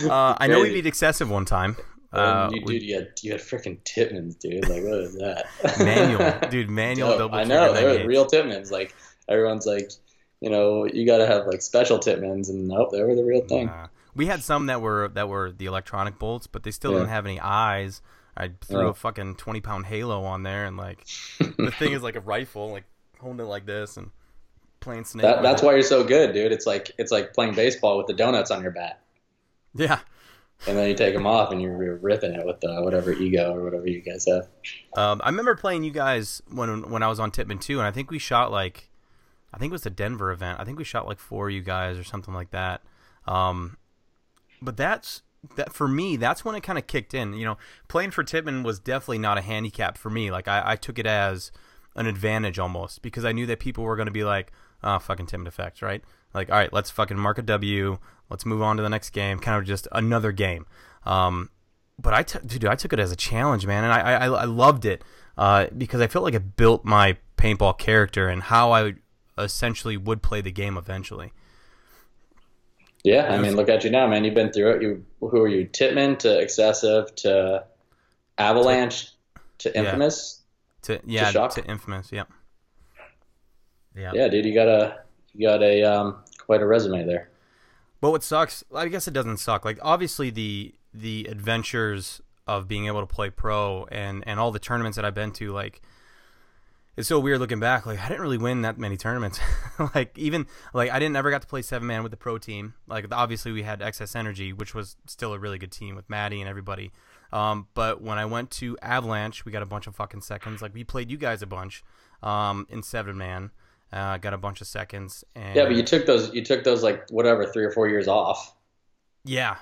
uh, I know we beat Excessive one time. Uh, dude, we, dude, you had you had freaking Tippmanns, dude. Like, what is that? Manual, dude. Manual Dope. Double. I know they were real Tippmanns. Like, everyone's like, you know, you gotta have like special Tippmanns, and nope, they were the real thing. Uh, we had some that were that were the electronic bolts, but they still yeah. didn't have any eyes. I threw yeah. a fucking twenty pound halo on there, and like the thing is like a rifle, like holding it like this and playing snake. That, that's it. Why you're so good, dude. It's like it's like playing baseball with the donuts on your bat. Yeah. And then you take them off, and you're ripping it with the whatever ego or whatever you guys have. Um, I remember playing you guys when when I was on Tippmann two, and I think we shot like, I think it was the Denver event. I think we shot like four you guys or something like that. Um, but that's that for me. That's when it kind of kicked in. You know, playing for Tippmann was definitely not a handicap for me. Like I, I took it as an advantage almost, because I knew that people were going to be like, "Oh, fucking Tippmann Effects," right? Like, all right, let's fucking mark a W. Let's move on to the next game. Kind of just another game. Um, but I, t- dude, I took it as a challenge, man, and I, I, I loved it uh, because I felt like it built my paintball character and how I would essentially would play the game eventually. Yeah, I mean, look at you now, man. You've been through it. You, who are you? Tippmann to Excessive to Avalanche to Infamous. Yeah. To yeah, to, Shock. to Infamous. Yeah. Yeah. Yeah, dude, you got a you got a um, quite a resume there. But what sucks, I guess it doesn't suck. Like, obviously, the the adventures of being able to play pro and, and all the tournaments that I've been to, like, it's so weird looking back. Like, I didn't really win that many tournaments. like, even, like, I didn't ever got to play seven-man with the pro team. Like, obviously, we had Excess Energy, which was still a really good team with Maddie and everybody. Um, but when I went to Avalanche, we got a bunch of fucking seconds. Like, we played you guys a bunch um, in seven-man. Uh, got a bunch of seconds. And yeah, but you took those, you took those like whatever, three or four years off. Yeah,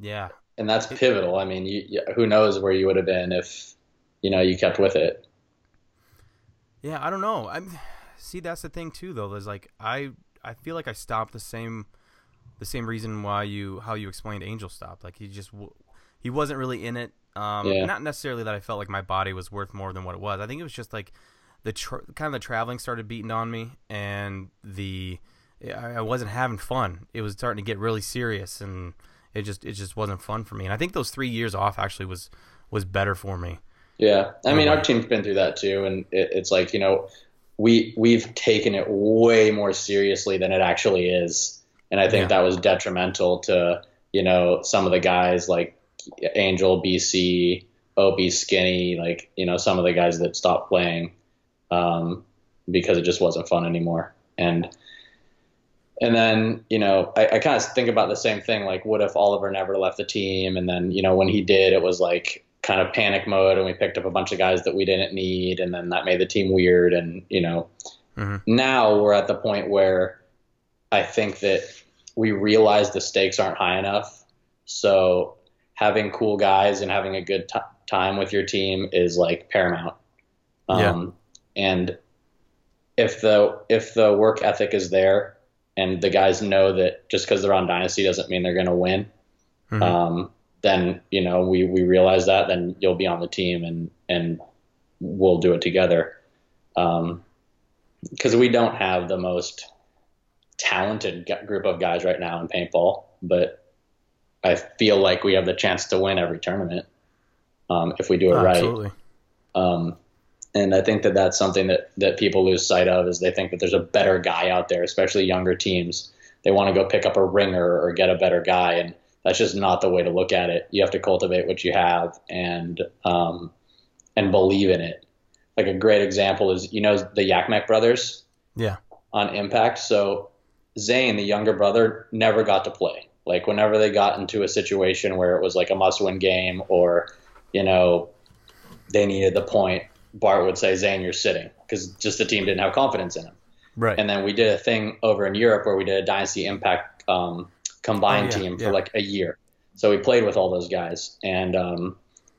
yeah. And that's pivotal. I mean, you, you, who knows where you would have been if, you know, you kept with it. Yeah, I don't know. I see. That's the thing too, though. There's like I, I feel like I stopped the same, the same reason why you how you explained Angel stopped. Like he just he wasn't really in it. Um, yeah. Not necessarily that I felt like my body was worth more than what it was. I think it was just like. The tra- kind of the traveling started beating on me, and the I wasn't having fun. It was starting to get really serious, and it just it just wasn't fun for me. And I think those three years off actually was was better for me. Yeah, I mean, our team's been through that too, and it, it's like you know, we we've taken it way more seriously than it actually is, and I think yeah. that was detrimental to you know some of the guys like Angel, B C, O B, Skinny, like you know some of the guys that stopped playing. Um, because it just wasn't fun anymore. And, and then, you know, I, I kind of think about the same thing. Like what if Oliver never left the team? And then, you know, when he did, it was like kind of panic mode and we picked up a bunch of guys that we didn't need. And then that made the team weird. And, you know, mm-hmm. now we're at the point where I think that we realize the stakes aren't high enough. So having cool guys and having a good t- time with your team is like paramount. Um, yeah. And if the if the work ethic is there and the guys know that just because they're on Dynasty doesn't mean they're going to win, mm-hmm. um, then, you know, we, we realize that, then you'll be on the team and, and we'll do it together. Um, because we don't have the most talented group of guys right now in paintball, but I feel like we have the chance to win every tournament um, if we do it oh, right. Absolutely. Um, And I think that that's something that, that people lose sight of is they think that there's a better guy out there, especially younger teams. They want to go pick up a ringer or get a better guy, and that's just not the way to look at it. You have to cultivate what you have and um, and believe in it. Like a great example is, you know, the Yakmac brothers yeah. on Impact. So Zane, the younger brother, never got to play. Like whenever they got into a situation where it was like a must-win game, or, you know, they needed the point, Bart would say, Zane, you're sitting, because just the team didn't have confidence in him. Right. And then we did a thing over in Europe where we did a Dynasty Impact um, combined oh, yeah, team for yeah. like a year. So we played with all those guys. And um,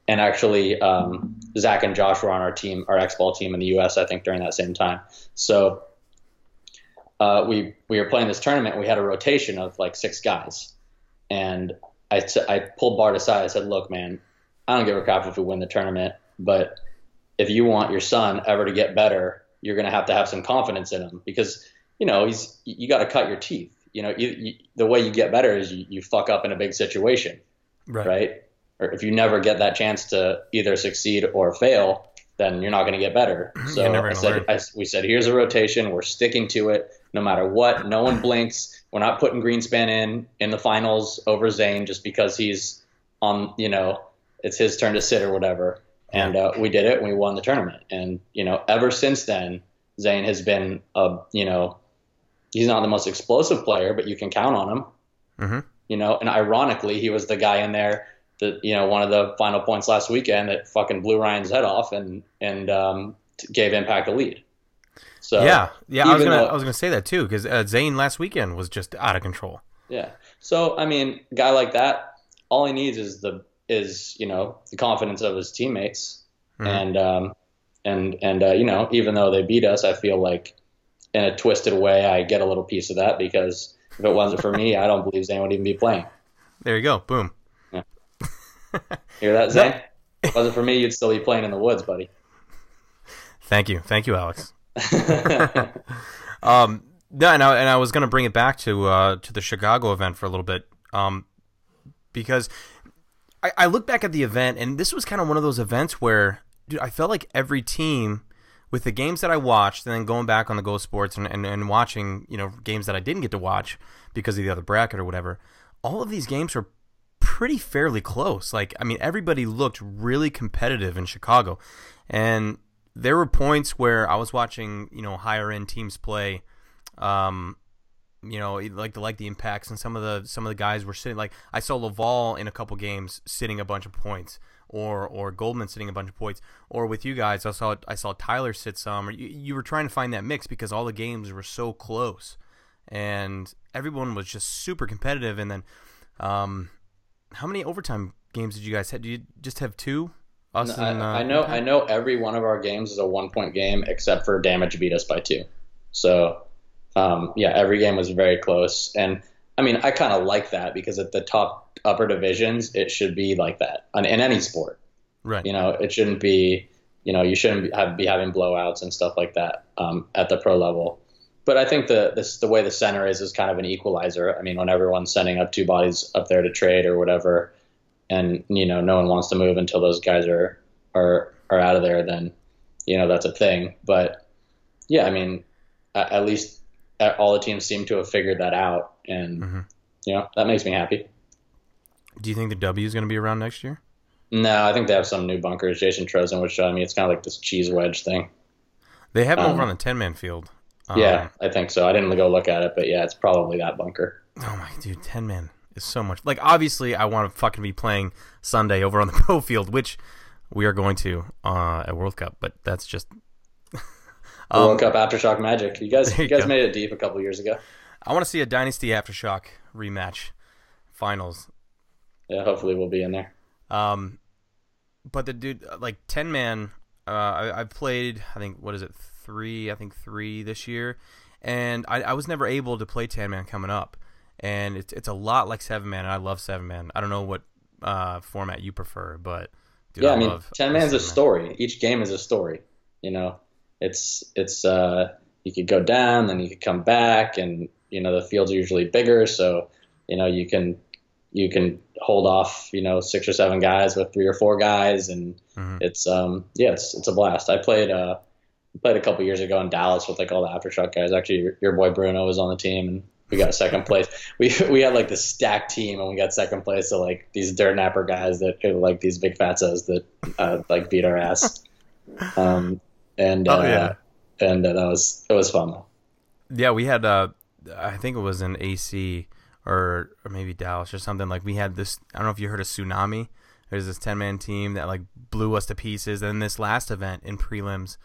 and actually um, Zach and Josh were on our team, our X-Ball team in the U S, I think, during that same time. So uh, we, we were playing this tournament. We had a rotation of like six guys. And I, t- I pulled Bart aside. I said, look, man, I don't give a crap if we win the tournament, but if you want your son ever to get better, you're going to have to have some confidence in him, because, you know, he's, you got to cut your teeth. You know, you, you, the way you get better is you, you fuck up in a big situation, right. right? Or if you never get that chance to either succeed or fail, then you're not going to get better. So I said, I, we said, here's a rotation. We're sticking to it no matter what. No one blinks. We're not putting Greenspan in in the finals over Zane just because he's on, you know, it's his turn to sit or whatever. And uh, we did it, and we won the tournament. And, you know, ever since then, Zane has been, a, you know, he's not the most explosive player, but you can count on him. Mm-hmm. You know, and ironically, he was the guy in there that, you know, one of the final points last weekend that fucking blew Ryan's head off and, and um, gave Impact a lead. So Yeah, yeah, I was gonna, though, I was gonna say that too, because uh, Zane last weekend was just out of control. Yeah. So, I mean, a guy like that, all he needs is the – is, you know, the confidence of his teammates. Mm-hmm. And, um, and, and, uh, you know, even though they beat us, I feel like in a twisted way, I get a little piece of that, because if it wasn't for me, I don't believe Zane would even be playing. There you go. Boom. Yeah. Hear that, Zane? No. If it wasn't for me, you'd still be playing in the woods, buddy. Thank you. Thank you, Alex. um, no, and I, and I was going to bring it back to, uh, to the Chicago event for a little bit. Um, because I look back at the event, and this was kind of one of those events where, dude, I felt like every team, with the games that I watched, and then going back on the Go Sports and, and, and watching, you know, games that I didn't get to watch because of the other bracket or whatever, all of these games were pretty fairly close. Like, I mean, everybody looked really competitive in Chicago, and there were points where I was watching, you know, higher end teams play, um, you know, like the like the Impacts, and some of the some of the guys were sitting, like I saw Laval in a couple games sitting a bunch of points, or or Goldman sitting a bunch of points, or with you guys I saw I saw Tyler sit some, or you, you were trying to find that mix because all the games were so close and everyone was just super competitive. And then um how many overtime games did you guys have? Did you just have two? Us no, and, I, uh, I know Impact? I know every one of our games is a one point game except for Damage beat us by two. So Um, yeah, every game was very close. And I mean, I kind of like that, because at the top upper divisions, it should be like that in, in any sport, right? You know, it shouldn't be, you know, you shouldn't have, be having blowouts and stuff like that um, at the pro level. But I think the, this, the way the center is, is kind of an equalizer. I mean, when everyone's sending up two bodies up there to trade or whatever, and, you know, no one wants to move until those guys are, are, are out of there, then, you know, that's a thing. But yeah, I mean, at, at least, all the teams seem to have figured that out, and mm-hmm. you know, that makes me happy. Do you think the W is going to be around next year? No, I think they have some new bunkers. Jason Trozen was showing me, it's kind of like this cheese wedge thing. They have um, over on the ten man field. Um, yeah, I think so. I didn't go look at it, but yeah, it's probably that bunker. Oh my dude, ten man is so much. Like obviously, I want to fucking be playing Sunday over on the pro field, which we are going to uh, at World Cup, but that's just. The World um, Cup Aftershock magic. You guys, you guys go. made it deep a couple years ago. I want to see a Dynasty Aftershock rematch finals. Yeah, hopefully we'll be in there. Um, but the dude, like ten man, uh, I, I've played. I think what is it three? I think three this year, and I, I was never able to play ten man coming up, and it's it's a lot like seven man, and I love seven man. I don't know what uh, format you prefer, but dude, yeah, I, I mean, love ten man's a story. Each game is a story, you know. It's, it's, uh, you could go down, then you could come back, and, you know, the fields are usually bigger. So, you know, you can, you can hold off, you know, six or seven guys with three or four guys. And mm-hmm. it's, um, yeah, it's, it's a blast. I played, uh, played a couple years ago in Dallas with like all the Aftershock guys. Actually, your, your boy Bruno was on the team, and we got second place. We, we had like the stacked team, and we got second place to like these dirt napper guys that are like these big fatzos that, uh, like beat our ass. Um, And uh, oh, yeah. and uh, that was it was fun. Yeah, we had uh, I think it was an A C or, or maybe Dallas or something. Like, we had this, I don't know if you heard of Tsunami. There's this ten-man team that, like, blew us to pieces. And this last event in prelims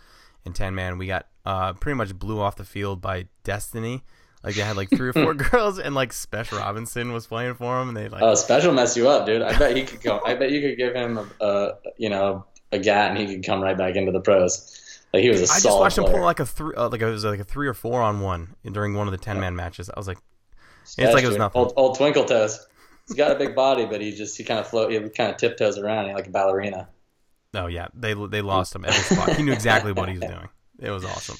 in ten-man, we got uh, pretty much blew off the field by Destiny. Like, they had, like, three or four girls, and, like, Special Robinson was playing for them. And they, like, oh, Special messed you up, dude. I bet he could go. I bet you could give him, a, a, you know, a gat, and he could come right back into the pros. Like, he was a solid I just watched player. Him pull, like, a three uh, like it was like a three or four on one during one of the ten-man yeah. matches. I was like, Special. It's like it was nothing. Old, old Twinkle Toes. He's got a big body, but he just he kind of float, he kind of tiptoes around, he like a ballerina. Oh yeah, they they lost him every spot. He knew exactly what he was doing. It was awesome.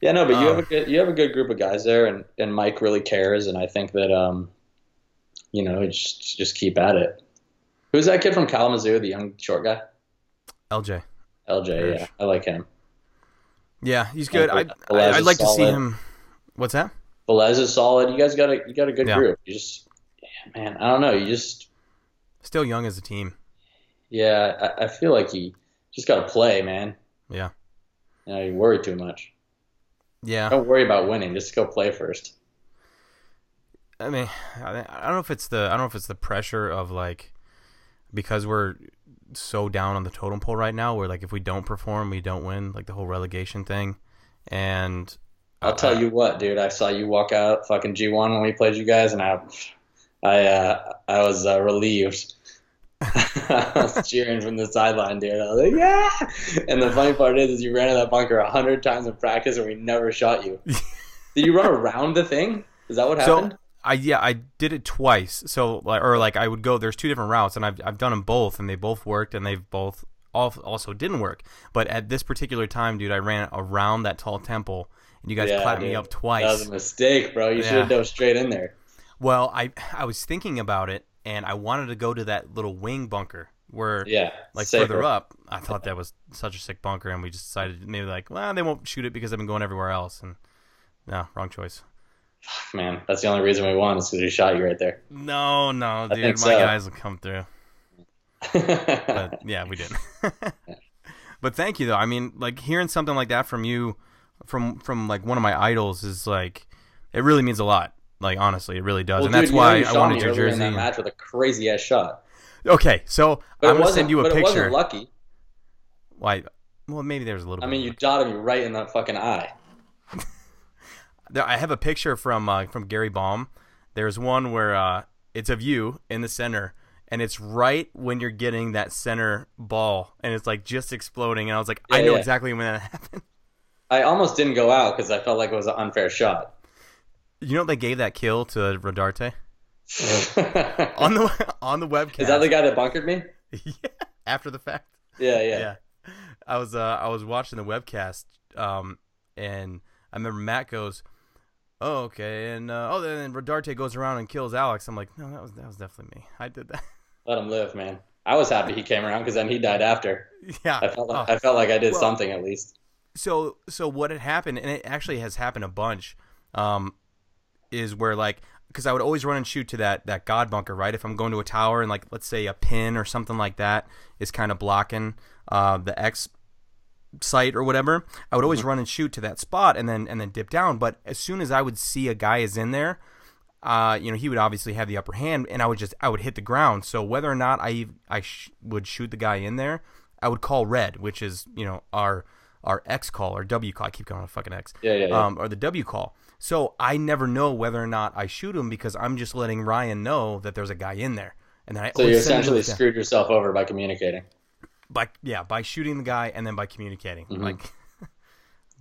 Yeah, no, but um, you have a good, you have a good group of guys there, and, and Mike really cares, and I think that um, you know, just just keep at it. Who's that kid from Kalamazoo, the young short guy? L J. L J, Hirsch. Yeah, I like him. Yeah, he's good. I I'd like solid. to see him. What's that? Velez is solid. You guys got a you got a good yeah. group. You just. Man, I don't know. You just still young as a team. Yeah, I, I feel like you just got to play, man. Yeah. You know, you worry too much. Yeah. Don't worry about winning. Just go play first. I mean, I don't know if it's the I don't know if it's the pressure of, like, because we're so down on the totem pole right now, where, like, if we don't perform, we don't win, like the whole relegation thing. And I'll tell uh, you what, dude. I saw you walk out fucking G one when we played you guys, and I. I uh, I was uh, relieved. I was cheering from the sideline, dude. I was like, yeah! And the funny part is, is you ran to that bunker a hundred times in practice, and we never shot you. Did you run around the thing? Is that what happened? So I yeah, I did it twice. So like, or like I would go. There's two different routes, and I've I've done them both, and they both worked, and they've both also didn't work. But at this particular time, dude, I ran around that tall temple, and you guys yeah, clapped dude. me up twice. That was a mistake, bro. You yeah. should have dove straight in there. Well, I I was thinking about it, and I wanted to go to that little wing bunker where, yeah, like, safer. Further up, I thought that was such a sick bunker, and we just decided maybe, like, well, they won't shoot it because I've been going everywhere else, and no, wrong choice. Fuck, man, that's the only reason we won is because we shot you right there. No, no, dude, my so. guys will come through. But, yeah, we did. But thank you, though. I mean, like, hearing something like that from you, from, from like, one of my idols is, like, it really means a lot. Like, honestly, it really does. Well, and dude, that's why you I wanted your jersey. In that match with a crazy ass shot. Okay, so but I'm going to send you a but picture. But it wasn't lucky. Why? Well, maybe there was a little I bit. I mean, you dotted me right in that fucking eye. There, I have a picture from uh, from Gary Baum. There's one where uh, it's of you in the center, and it's right when you're getting that center ball, and it's, like, just exploding. And I was like, yeah, I know yeah. exactly when that happened. I almost didn't go out because I felt like it was an unfair shot. You know they gave that kill to Rodarte? on the on the webcam. Is that the guy that bunkered me? Yeah. After the fact. Yeah, yeah. Yeah. I was uh, I was watching the webcast, um, and I remember Matt goes, "Oh, okay," and uh, oh, then Rodarte goes around and kills Alex. I'm like, no, that was that was definitely me. I did that. Let him live, man. I was happy he came around because then he died after. Yeah. I felt like, oh. I felt like I did well, something at least. So so what had happened, and it actually has happened a bunch. Um. Is where, like, because I would always run and shoot to that, that god bunker, right? If I'm going to a tower and, like, let's say a pin or something like that is kind of blocking uh, the X site or whatever, I would always mm-hmm. run and shoot to that spot and then and then dip down. But as soon as I would see a guy is in there, uh, you know, he would obviously have the upper hand, and I would just I would hit the ground. So whether or not I I sh- would shoot the guy in there, I would call red, which is, you know, our our X call or W call. I keep going on fucking X. Yeah, yeah, yeah. Um, or the W call. So I never know whether or not I shoot him because I'm just letting Ryan know that there's a guy in there. And then I So you essentially screwed yourself over by communicating. By, yeah, by shooting the guy and then by communicating. Mm-hmm. Like, Good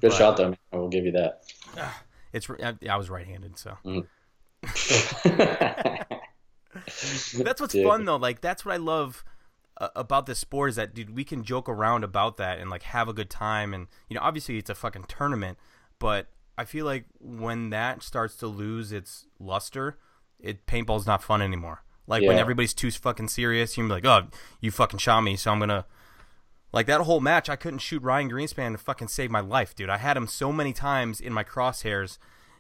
but, shot, though. Man. I will give you that. Uh, it's I, I was right-handed, so. Mm. That's what's dude. fun, though. Like, that's what I love uh, about this sport is that, dude, we can joke around about that and, like, have a good time. And, you know, obviously it's a fucking tournament, but I feel like when that starts to lose its luster, it paintball's not fun anymore. Like, yeah. when everybody's too fucking serious, you're like, oh, you fucking shot me, so I'm going to... Like, that whole match, I couldn't shoot Ryan Greenspan to fucking save my life, dude. I had him so many times in my crosshairs.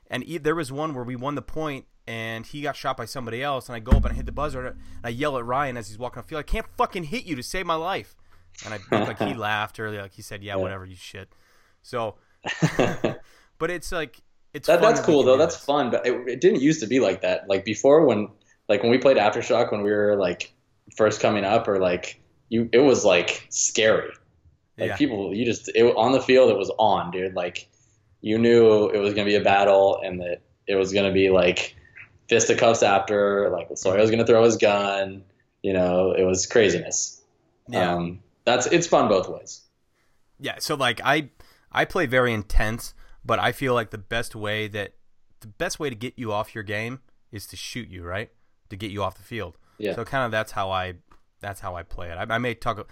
And e- there was one where we won the point, and he got shot by somebody else, and I go up and I hit the buzzer, and I yell at Ryan as he's walking off the field, I can't fucking hit you to save my life. And I like he laughed earlier, like he said, yeah, yeah. whatever, you shit. So... But it's like it's that, that's cool though. That's fun, but it, it didn't used to be like that. Like before, when like when we played Aftershock, when we were like first coming up, or like you, it was like scary. Like yeah. people, you just it, on the field, it was on, dude. Like you knew it was gonna be a battle, and that it was gonna be like fisticuffs after. Like Sawyer was gonna throw his gun. You know, it was craziness. Yeah, um, that's it's fun both ways. Yeah, so like I, I play very intense, but I feel like the best way that the best way to get you off your game is to shoot you, right? To get you off the field. Yeah. So kind of that's how I, that's how I play it. I, I may talk,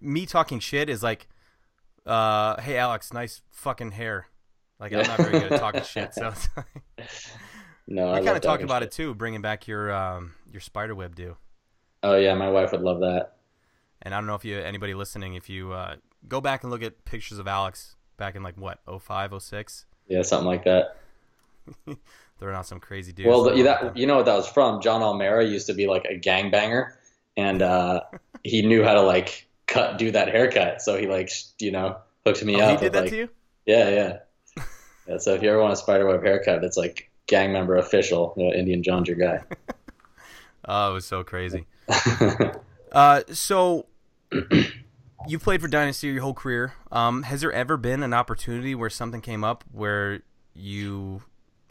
me talking shit is like, uh, hey Alex, nice fucking hair. Like I'm not very good at talking shit, so. It's like, no, I, I kind of talked about shit. It too, bringing back your um your spiderweb do. Oh yeah, my wife would love that. And I don't know if you anybody listening, if you uh, go back and look at pictures of Alex back in like what oh five, oh six Yeah, something like that. Throwing out some crazy dudes. Well, the, that you know what that was from? John Almera used to be like a gangbanger, and uh, he knew how to like cut, do that haircut. So he like you know hooked me oh, up. He did with, that like, to you? Yeah, yeah. Yeah, so if you ever want a spiderweb haircut, it's like gang member official. You know, Indian John's your guy. Oh, it was so crazy. uh, so you've played for Dynasty your whole career. Um, has there ever been an opportunity where something came up where you,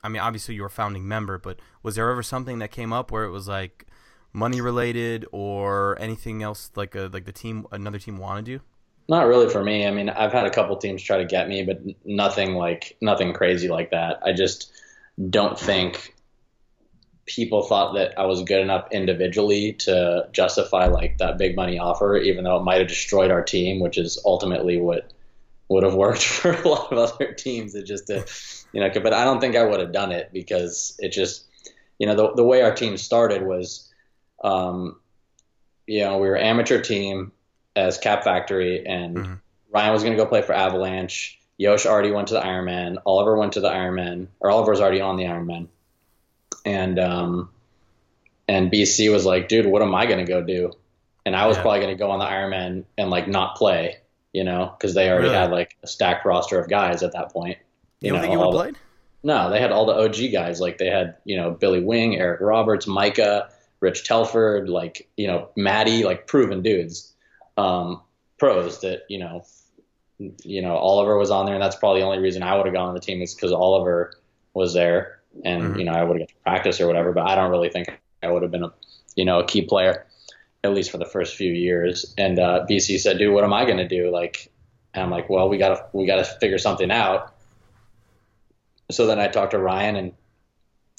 I mean, obviously you were a founding member, but was there ever something that came up where it was like money related or anything else like a, like the team, another team wanted you? Not really for me. I mean, I've had a couple teams try to get me, but nothing like nothing crazy like that. I just don't think people thought that I was good enough individually to justify like that big money offer, even though it might have destroyed our team, which is ultimately what would have worked for a lot of other teams. It just, to, you know, but I don't think I would have done it because it just, you know, the the way our team started was, um, you know, we were an amateur team as Cap Factory, and mm-hmm. Ryan was going to go play for Avalanche. Yosh already went to the Ironman. Oliver went to the Ironman, or Oliver's already on the Ironman. And um, and B C was like, dude, what am I going to go do? And I was yeah. probably going to go on the Ironman and, like, not play, you know, because they already really? had, like, a stacked roster of guys at that point. You, you don't know, think you would have played? The, no, they had all the O G guys. Like, they had, you know, Billy Wing, Eric Roberts, Micah, Rich Telford, like, you know, Maddie, like, proven dudes. Um, pros that, you know, you know, Oliver was on there, and that's probably the only reason I would have gone on the team is because Oliver was there, and, mm-hmm. you know, I would have got to practice or whatever, but I don't really think I would have been a, you know, a key player, at least for the first few years. And, uh, B C said, dude, what am I going to do? Like, and I'm like, well, we gotta, we gotta figure something out. So then I talked to Ryan and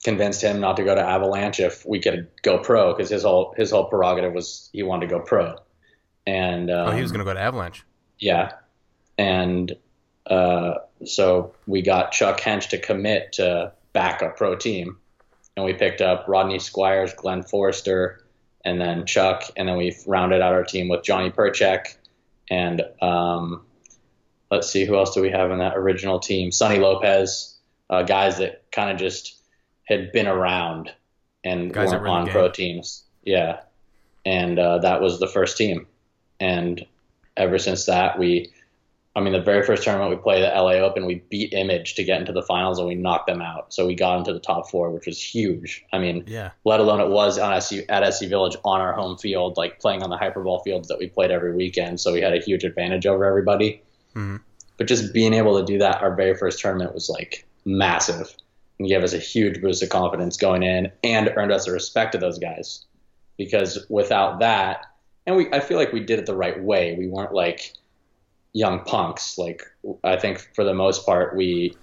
convinced him not to go to Avalanche if we could go pro, because his whole, his whole prerogative was he wanted to go pro. And, um, oh, he was going to go to Avalanche. Yeah. And, uh, so we got Chuck Hench to commit to back a pro team, and we picked up Rodney Squires, Glenn Forrester, and then Chuck. And then we rounded out our team with Johnny Perchek. And, um, let's see, who else do we have in that original team? Sonny Lopez, uh, guys that kind of just had been around and guys weren't on pro teams. Yeah. And, uh, that was the first team. And ever since that, we, I mean, the very first tournament we played, the L A Open, we beat Image to get into the finals, and we knocked them out. So we got into the top four, which was huge. I mean, yeah. let alone it was on S C, at S C Village on our home field, like playing on the hyperball fields that we played every weekend. So we had a huge advantage over everybody. Mm-hmm. But just being able to do that, our very first tournament was like massive, and gave us a huge boost of confidence going in, and earned us the respect of those guys. Because without that, and we, I feel like we did it the right way. We weren't like young punks. Like, I think for the most part, we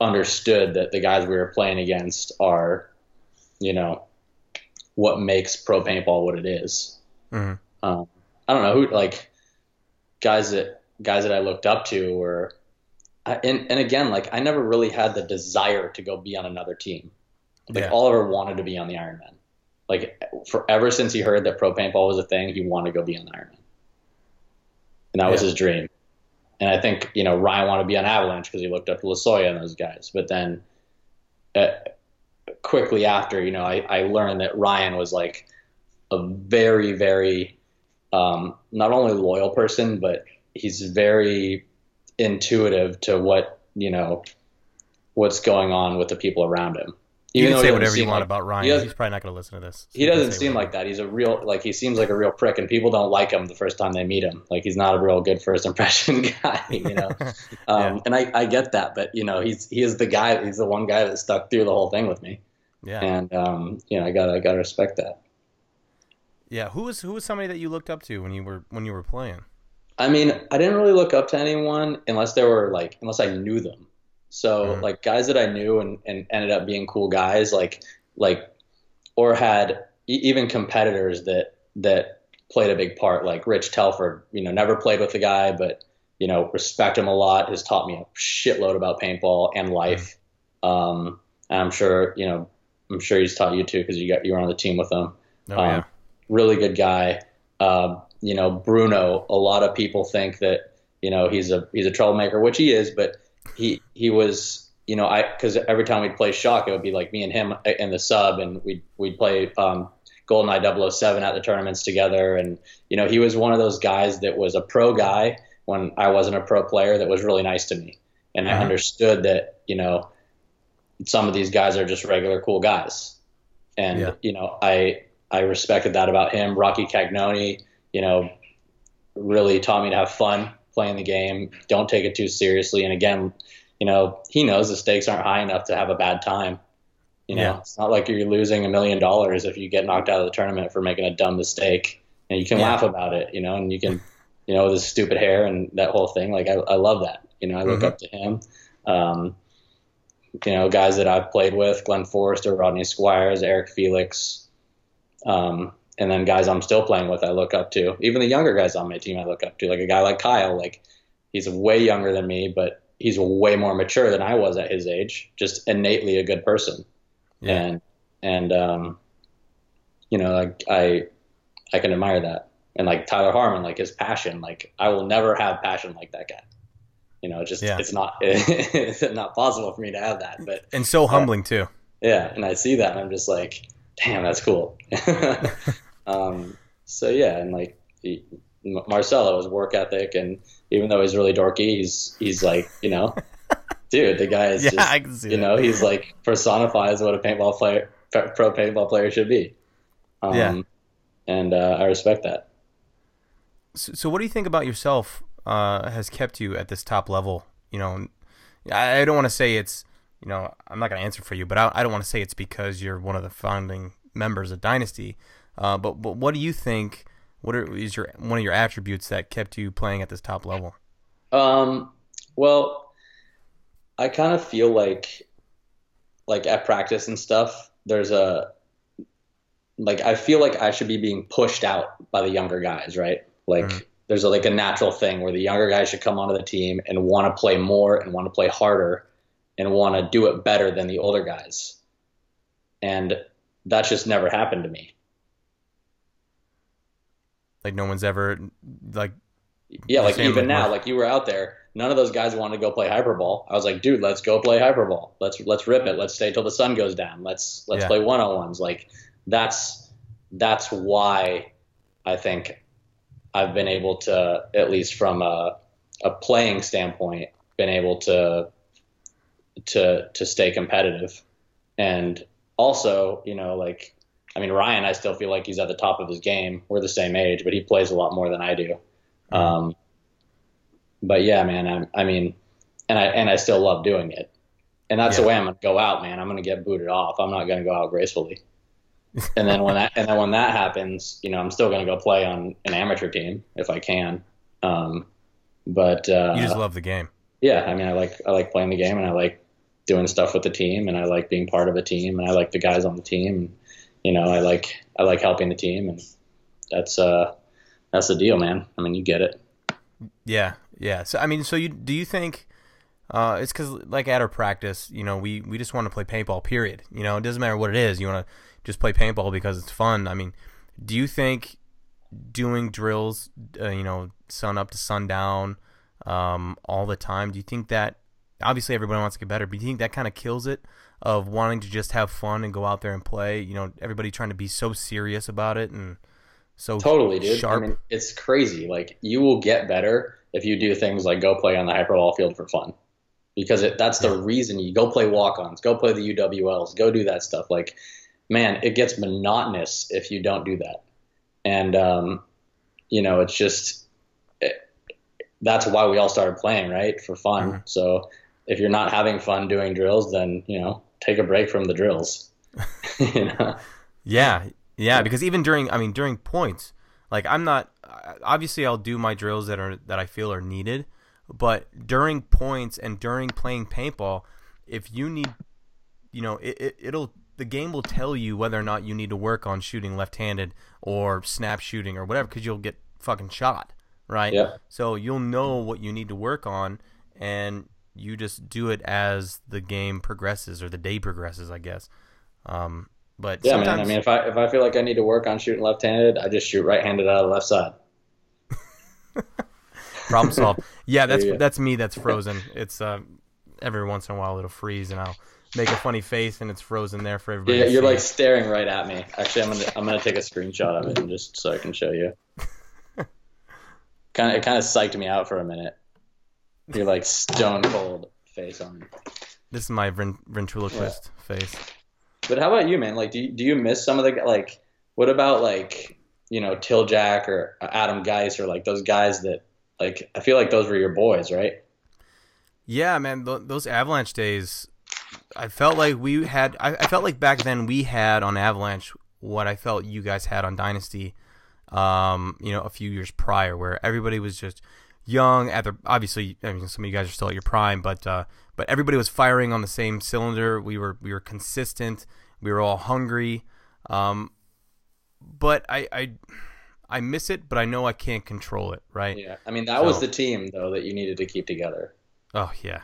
understood that the guys we were playing against are, you know, what makes pro paintball what it is. Mm-hmm. Um, I don't know who, like guys that, guys that I looked up to were, I, and, and again, like I never really had the desire to go be on another team. Like yeah. Oliver wanted to be on the Ironman. Like forever since he heard that pro paintball was a thing, he wanted to go be on Ironman, and that yeah. was his dream. And I think you know Ryan wanted to be on Avalanche because he looked up to LaSoya and those guys. But then uh, quickly after, you know, I, I learned that Ryan was like a very, very um, not only loyal person, but he's very intuitive to what you know what's going on with the people around him. Even you can say whatever you want like, about Ryan. He He's probably not going to listen to this. So he doesn't seem whatever. like that. He's a real, like, he seems like a real prick, and people don't like him the first time they meet him. Like, he's not a real good first impression guy, you know? yeah. um, and I, I get that, but, you know, he's he is the guy, he's the one guy that stuck through the whole thing with me. Yeah. And, um, you know, I got I gotta respect that. Yeah. Who was, who was somebody that you looked up to when you were when you were playing? I mean, I didn't really look up to anyone unless they were, like, unless I knew them. So mm. like guys that I knew and, and ended up being cool guys, like, like, or had e- even competitors that, that played a big part, like Rich Telford, you know, never played with the guy, but, you know, respect him a lot, has taught me a shitload about paintball and life. Mm. Um, and I'm sure, you know, I'm sure he's taught you too, cause you got, you were on the team with him. Oh, um, yeah. Really good guy. Um, uh, you know, Bruno, a lot of people think that, you know, he's a, he's a troublemaker, which he is, but He he was, you know, I because every time we'd play Shock, it would be like me and him in the sub, and we'd, we'd play um, GoldenEye double oh seven at the tournaments together. And, you know, he was one of those guys that was a pro guy when I wasn't a pro player that was really nice to me. And mm-hmm. I understood that, you know, some of these guys are just regular cool guys. And, yeah. you know, I I respected that about him. Rocky Cagnoni, you know, really taught me to have fun playing the game, don't take it too seriously. And again, you know, he knows the stakes aren't high enough to have a bad time. You know, yeah. it's not like you're losing a million dollars if you get knocked out of the tournament for making a dumb mistake, and you can yeah. laugh about it, you know, and you can, you know, with his stupid hair and that whole thing. Like, I, I love that, you know, I look mm-hmm. up to him. Um, you know, guys that I've played with, Glenn Forrester, Rodney Squires, Eric Felix, um, and then guys I'm still playing with, I look up to. Even the younger guys on my team, I look up to. Like a guy like Kyle, like he's way younger than me, but he's way more mature than I was at his age. Just innately a good person, yeah. and and um, you know, like I I can admire that. And like Tyler Harmon, like his passion, like I will never have passion like that guy. You know, just yeah. it's not it's not possible for me to have that. But and so humbling yeah. too. Yeah, and I see that, and I'm just like, damn, that's cool. um, so yeah, and like he, Marcelo, his work ethic, and even though he's really dorky, he's he's like, you know, dude, the guy is yeah, just, I can see you that. know, he's like personifies what a paintball player, pro paintball player should be. Um, yeah, and uh, I respect that. So, so, what do you think about yourself uh, has kept you at this top level? You know, I, I don't want to say it's. You know, I'm not going to answer for you, but I, I don't want to say it's because you're one of the founding members of Dynasty. Uh, but but what do you think? What are, is your one of your attributes that kept you playing at this top level? Um, well, I kind of feel like like at practice and stuff, there's a like I feel like I should be being pushed out by the younger guys, right? Like mm-hmm. there's a, like a natural thing where the younger guys should come onto the team and want to play more and want to play harder and want to do it better than the older guys. And that's just never happened to me. Like no one's ever like, yeah, like even now, like you were out there, none of those guys wanted to go play hyperball. I was like, dude, let's go play hyperball. Let's, let's rip it. Let's stay till the sun goes down. Let's, let's yeah. play one-on-ones. Like that's, that's why I think I've been able to, at least from a, a playing standpoint, been able to, to to stay competitive. And also, you know, like I mean Ryan, I still feel like he's at the top of his game. We're the same age, but he plays a lot more than I do. Um but yeah, man, I, I mean and I and I still love doing it. And that's yeah. the way I'm gonna go out, man. I'm gonna get booted off. I'm not gonna go out gracefully. And then when that and then when that happens, you know, I'm still gonna go play on an amateur team if I can. Um but uh you just love the game. Yeah, I mean I like I like playing the game, and I like doing stuff with the team, and I like being part of a team, and I like the guys on the team, and, you know, I like, I like helping the team, and that's, uh, that's the deal, man. I mean, you get it. Yeah. Yeah. So, I mean, so you, do you think, uh, it's cause like at our practice, you know, we, we just want to play paintball, period. You know, it doesn't matter what it is. You want to just play paintball because it's fun. I mean, do you think doing drills, uh, you know, sun up to sundown, um, all the time, do you think that, obviously everybody wants to get better, but do you think that kind of kills it of wanting to just have fun and go out there and play? You know, everybody trying to be so serious about it and so totally, dude. Sharp. I mean, it's crazy. Like you will get better if you do things like go play on the hyperball field for fun. because it, that's the reason you go play walk-ons, go play the U W Ls, go do that stuff. Like, man, it gets monotonous if you don't do that. And, um, you know, it's just, it, that's why we all started playing, right? For fun. Mm-hmm. So if you're not having fun doing drills, then, you know, take a break from the drills. You know? Yeah. Yeah. Because even during, I mean, during points, like I'm not, obviously I'll do my drills that are, that I feel are needed, but during points and during playing paintball, if you need, you know, it, it it'll, the game will tell you whether or not you need to work on shooting left-handed or snap shooting or whatever, because you'll get fucking shot, right? Yeah. So you'll know what you need to work on, and you just do it as the game progresses or the day progresses, I guess. Um, but yeah, man. I mean, if I if I feel like I need to work on shooting left-handed, I just shoot right-handed out of the left side. Problem solved. Yeah, that's that's me. That's frozen. It's uh, every once in a while it'll freeze, and I'll make a funny face, and it's frozen there for everybody. Yeah, you're like staring right at me. Actually, I'm gonna I'm gonna take a screenshot of it and just so I can show you. Kind of, it kind of psyched me out for a minute. You're like stone cold face on me. This is my ventriloquist yeah. face. But how about you, man? Like, do you, do you miss some of the like? What about like you know Tiljack or Adam Geis or like those guys that like? I feel like those were your boys, right? Yeah, man. Th- those Avalanche days. I felt like we had, I, I felt like back then we had on Avalanche what I felt you guys had on Dynasty, um, you know, a few years prior, where everybody was just young. At the, obviously, I mean, some of you guys are still at your prime, but uh, but everybody was firing on the same cylinder. We were we were consistent. We were all hungry. Um, but I, I I miss it, but I know I can't control it, right? Yeah, I mean, that so, was the team though that you needed to keep together. Oh yeah,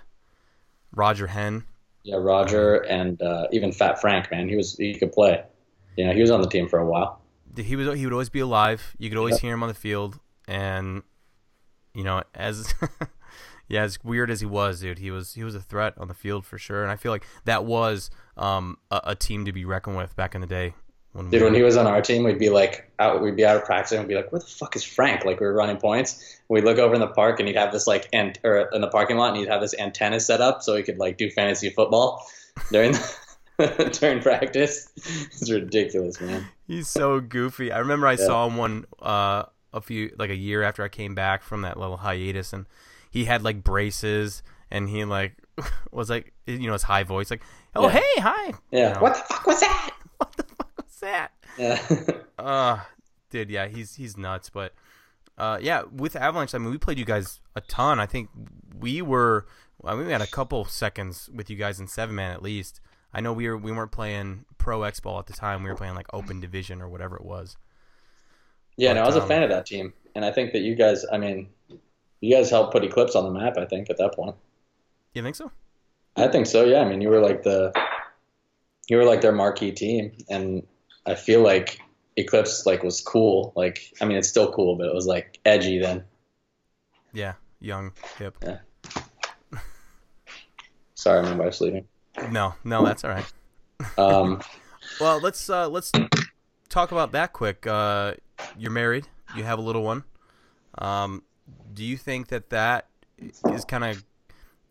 Roger Henn. Yeah, Roger and uh, even Fat Frank, man, he was he could play. You know, he was on the team for a while. He was he would always be alive. You could always yeah. hear him on the field, and you know, as yeah, as weird as he was, dude, he was he was a threat on the field for sure. And I feel like that was um, a, a team to be reckoned with back in the day. When dude, we, when he was on our team, we'd be like out, we'd be out of practice, and we'd be like, "Where the fuck is Frank?" Like we were running points. We'd look over in the park, and he'd have this like, and or in the parking lot, and he'd have this antenna set up so he could like do fantasy football during the, during practice. It's ridiculous, man. He's so goofy. I remember I yeah. saw him one uh, a few like a year after I came back from that little hiatus, and he had like braces, and he like was like, you know, his high voice, like, "Oh yeah. hey, hi, yeah, you know, what the fuck was that?" What the fuck was that? Yeah. uh, dude, yeah, he's he's nuts. But uh, yeah, with Avalanche, I mean, we played you guys a ton. I think we were, I mean, we had a couple seconds with you guys in seven man at least. I know we were we weren't playing Pro X Ball at the time. We were playing like Open Division or whatever it was. Yeah, but, no, I was um, a fan of that team, and I think that you guys, I mean, you guys helped put Eclipse on the map. I think at that point. You think so? I think so. Yeah, I mean, you were like the. You were like their marquee team, and I feel like Eclipse like was cool. Like, I mean, it's still cool, but it was like edgy then. Yeah, young, hip. Yeah. Sorry, I'm by sleeping. No, no, that's all right. Um, well, let's uh, let's talk about that quick. Uh, you're married. You have a little one. Um, do you think that that is kind of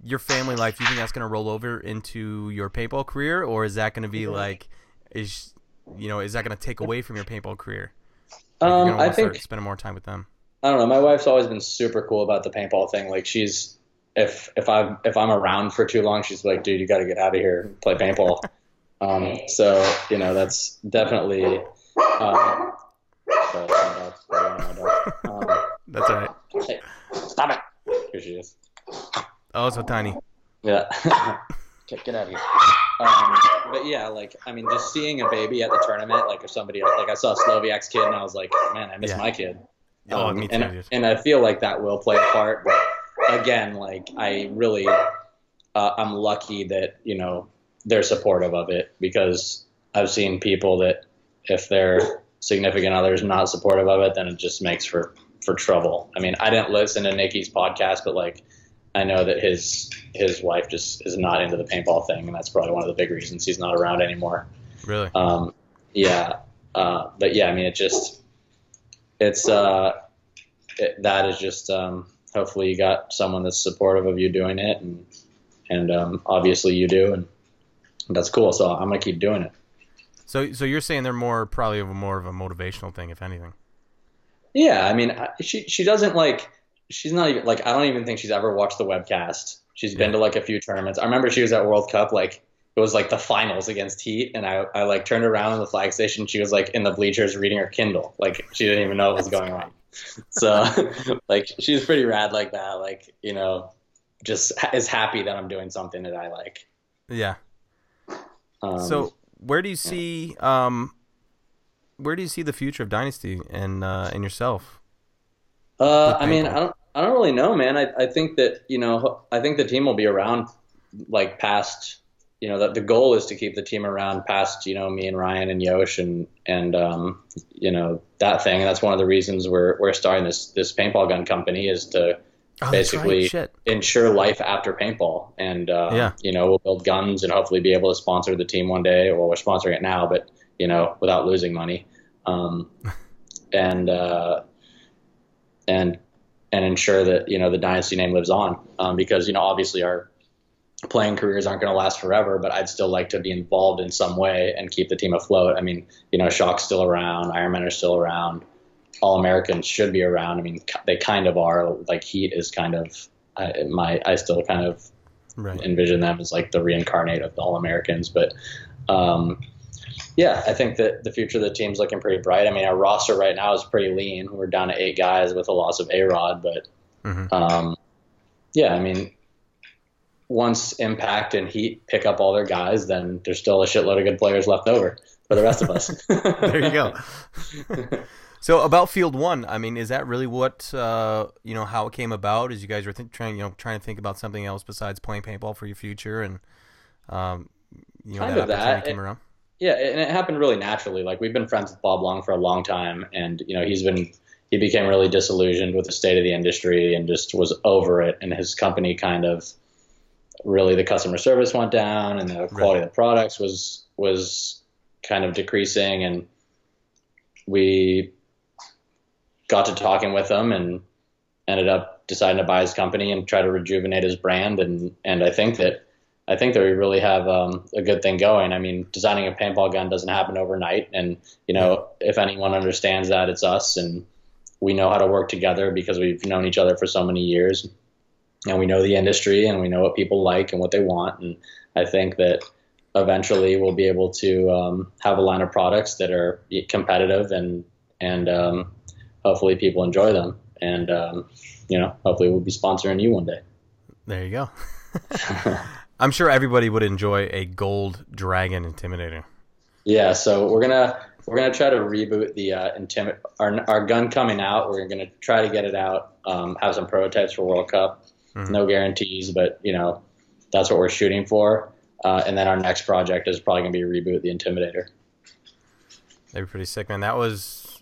your family life, do you think that's going to roll over into your paintball career, or is that going to be like, is you know, is that going to take away from your paintball career? Like um, I think spending more time with them. I don't know. My wife's always been super cool about the paintball thing. Like she's, if if I if I'm around for too long, she's like, dude, you got to get out of here and play paintball. um, so you know, that's definitely. Um, sorry, my dog's playing on my dog. Um, that's all right. Hey, stop it! Here she is. Oh, so tiny. Yeah. Get out of here. Um, but yeah, like, I mean, just seeing a baby at the tournament, like, or somebody else, like, I saw a Slovak's kid, and I was like, man, I miss yeah. my kid. Um, oh, me too. And, and I feel like that will play a part, but again, like, I really, uh, I'm lucky that, you know, they're supportive of it, because I've seen people that if their significant other's not supportive of it, then it just makes for, for trouble. I mean, I didn't listen to Nikki's podcast, but, like, I know that his his wife just is not into the paintball thing, and that's probably one of the big reasons he's not around anymore. Really? Um, yeah. Uh, but yeah, I mean, it just it's uh, it, that is just um, hopefully you got someone that's supportive of you doing it, and and um, obviously you do, and that's cool. So I'm gonna keep doing it. So, so you're saying they're more probably of a, more of a motivational thing, if anything. Yeah, I mean, she she doesn't like. She's not even like. I don't even think she's ever watched the webcast. She's yeah. been to like a few tournaments. I remember she was at World Cup, like it was like the finals against Heat, and I, I like turned around in the flag station. She was like in the bleachers reading her Kindle, like she didn't even know what was going on. So, like she's pretty rad like that. Like you know, just ha- is happy that I'm doing something that I like. Yeah. Um, so where do you see um, where do you see the future of Dynasty and uh, and yourself? Uh, I mean, I don't. I don't really know, man. I, I think that, you know, I think the team will be around like past, you know, that the goal is to keep the team around past, you know, me and Ryan and Yosh and, and, um, you know, that thing. And that's one of the reasons we're, we're starting this, this paintball gun company is to oh, basically right. ensure life after paintball. And, uh, yeah. you know, we'll build guns and hopefully be able to sponsor the team one day. Well, we're sponsoring it now, but, you know, without losing money. Um, and, uh, and, and ensure that, you know, the Dynasty name lives on, um, because, you know, obviously our playing careers aren't going to last forever, but I'd still like to be involved in some way and keep the team afloat. I mean, you know, Shock's still around, Ironman are still around, All Americans should be around. I mean, they kind of are. Like Heat is kind of, I, my, I still kind of right. envision them as like the reincarnate of the All Americans. But, um, yeah, I think that the future of the team's looking pretty bright. I mean, our roster right now is pretty lean. We're down to eight guys with the loss of A-Rod, but mm-hmm. um, yeah, I mean, once Impact and Heat pick up all their guys, then there's still a shitload of good players left over for the rest of us. There you go. So about Field One, I mean, is that really what uh, you know how it came about? Is you guys were th- trying, you know, trying to think about something else besides playing paintball for your future, and um, you know, kind that of opportunity that. came it, around. Yeah, and it happened really naturally. Like we've been friends with Bob Long for a long time, and you know he's been he became really disillusioned with the state of the industry and just was over it. And his company kind of really the customer service went down, and the quality right. of the products was was kind of decreasing. And we got to talking with him and ended up deciding to buy his company and try to rejuvenate his brand. And and I think that. I think that we really have um, a good thing going. I mean, designing a paintball gun doesn't happen overnight. And, you know, if anyone understands that, it's us. And we know how to work together because we've known each other for so many years. And we know the industry and we know what people like and what they want. And I think that eventually we'll be able to um, have a line of products that are competitive and, and um, hopefully people enjoy them. And, um, you know, hopefully we'll be sponsoring you one day. There you go. I'm sure everybody would enjoy a gold dragon intimidator. Yeah, so we're gonna we're gonna try to reboot the uh, intimid our our gun coming out. We're gonna try to get it out. Um, have some prototypes for World Cup. Mm-hmm. No guarantees, but you know that's what we're shooting for. Uh, and then our next project is probably gonna be reboot the Intimidator. That'd be pretty sick, man. That was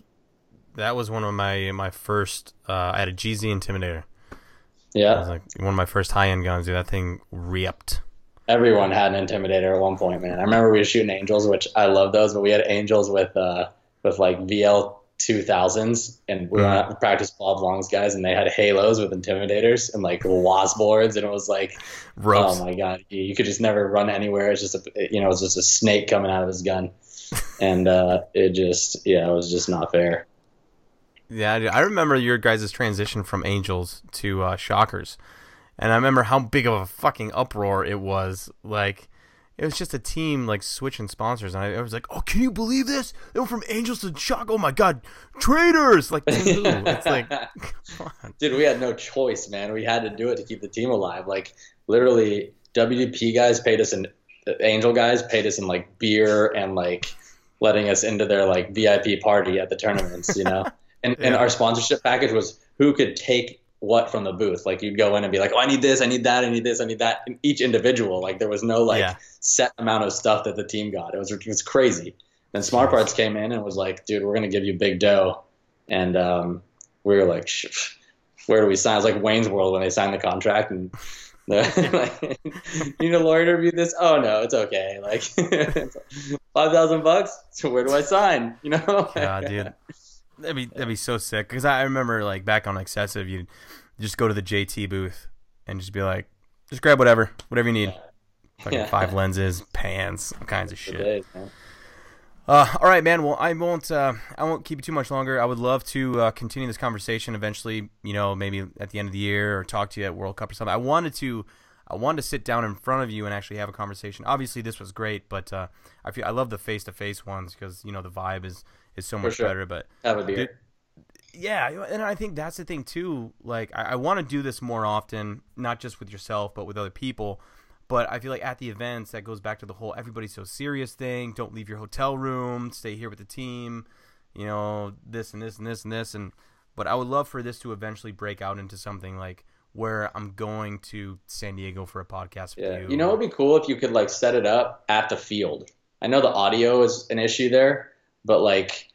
that was one of my my first. Uh, I had a G Z Intimidator. Yeah, that was like one of my first high end guns. Dude, that thing ripped. Everyone had an Intimidator at one point, man. I remember we were shooting Angels, which I love those, but we had Angels with uh, with like V L two thousands, and we mm-hmm. were practice Bob Long's guys, and they had Halos with Intimidators and like wasp boards, and it was like, Ropes. Oh my god, you could just never run anywhere. It's just a, you know, it's just a snake coming out of his gun, and uh, it just, yeah, it was just not fair. Yeah, I remember your guys' transition from Angels to uh, Shockers. And I remember how big of a fucking uproar it was. Like, it was just a team, like, switching sponsors. And I, I was like, oh, can you believe this? They went from Angels to Shock. Oh, my God. Traitors! Like, it's like, come on. Dude, we had no choice, man. We had to do it to keep the team alive. Like, literally, W D P guys paid us in – Angel guys paid us in, like, beer and, like, letting us into their, like, V I P party at the tournaments, you know? and yeah. and our sponsorship package was who could take – what from the booth. Like you'd go in and be like, oh, I need this, I need that, I need this, I need that, and each individual. Like there was no like yeah. set amount of stuff that the team got. It was it was crazy. Then Smart Parts came in and was like, dude, we're gonna give you big dough, and um we were like, where do we sign? It's like Wayne's World when they signed the contract, and like, you need a lawyer to review this? Oh no, it's okay. Like five thousand bucks. So where do I sign? You know? Yeah, dude. That'd be, that'd be so sick, because I remember like back on Excessive, you'd just go to the J T booth and just be like, Just grab whatever, whatever you need. Fucking yeah. Five lenses, pans, all kinds of shit. Days, uh, all right, man. Well, I won't. Uh, I won't keep you too much longer. I would love to uh, continue this conversation eventually. You know, maybe at the end of the year, or talk to you at World Cup or something. I wanted to. I wanted to sit down in front of you and actually have a conversation. Obviously, this was great, but uh, I feel I love the face-to-face ones because you know the vibe is is so For much sure. better. But have a beer. Yeah, and I think that's the thing too. Like, I, I want to do this more often, not just with yourself, but with other people. But I feel like at the events, that goes back to the whole everybody's so serious thing. Don't leave your hotel room. Stay here with the team. You know, this and this and this and this. And but I would love for this to eventually break out into something like where I'm going to San Diego for a podcast. Yeah, you. you know, it'd be cool if you could like set it up at the field. I know the audio is an issue there, but like.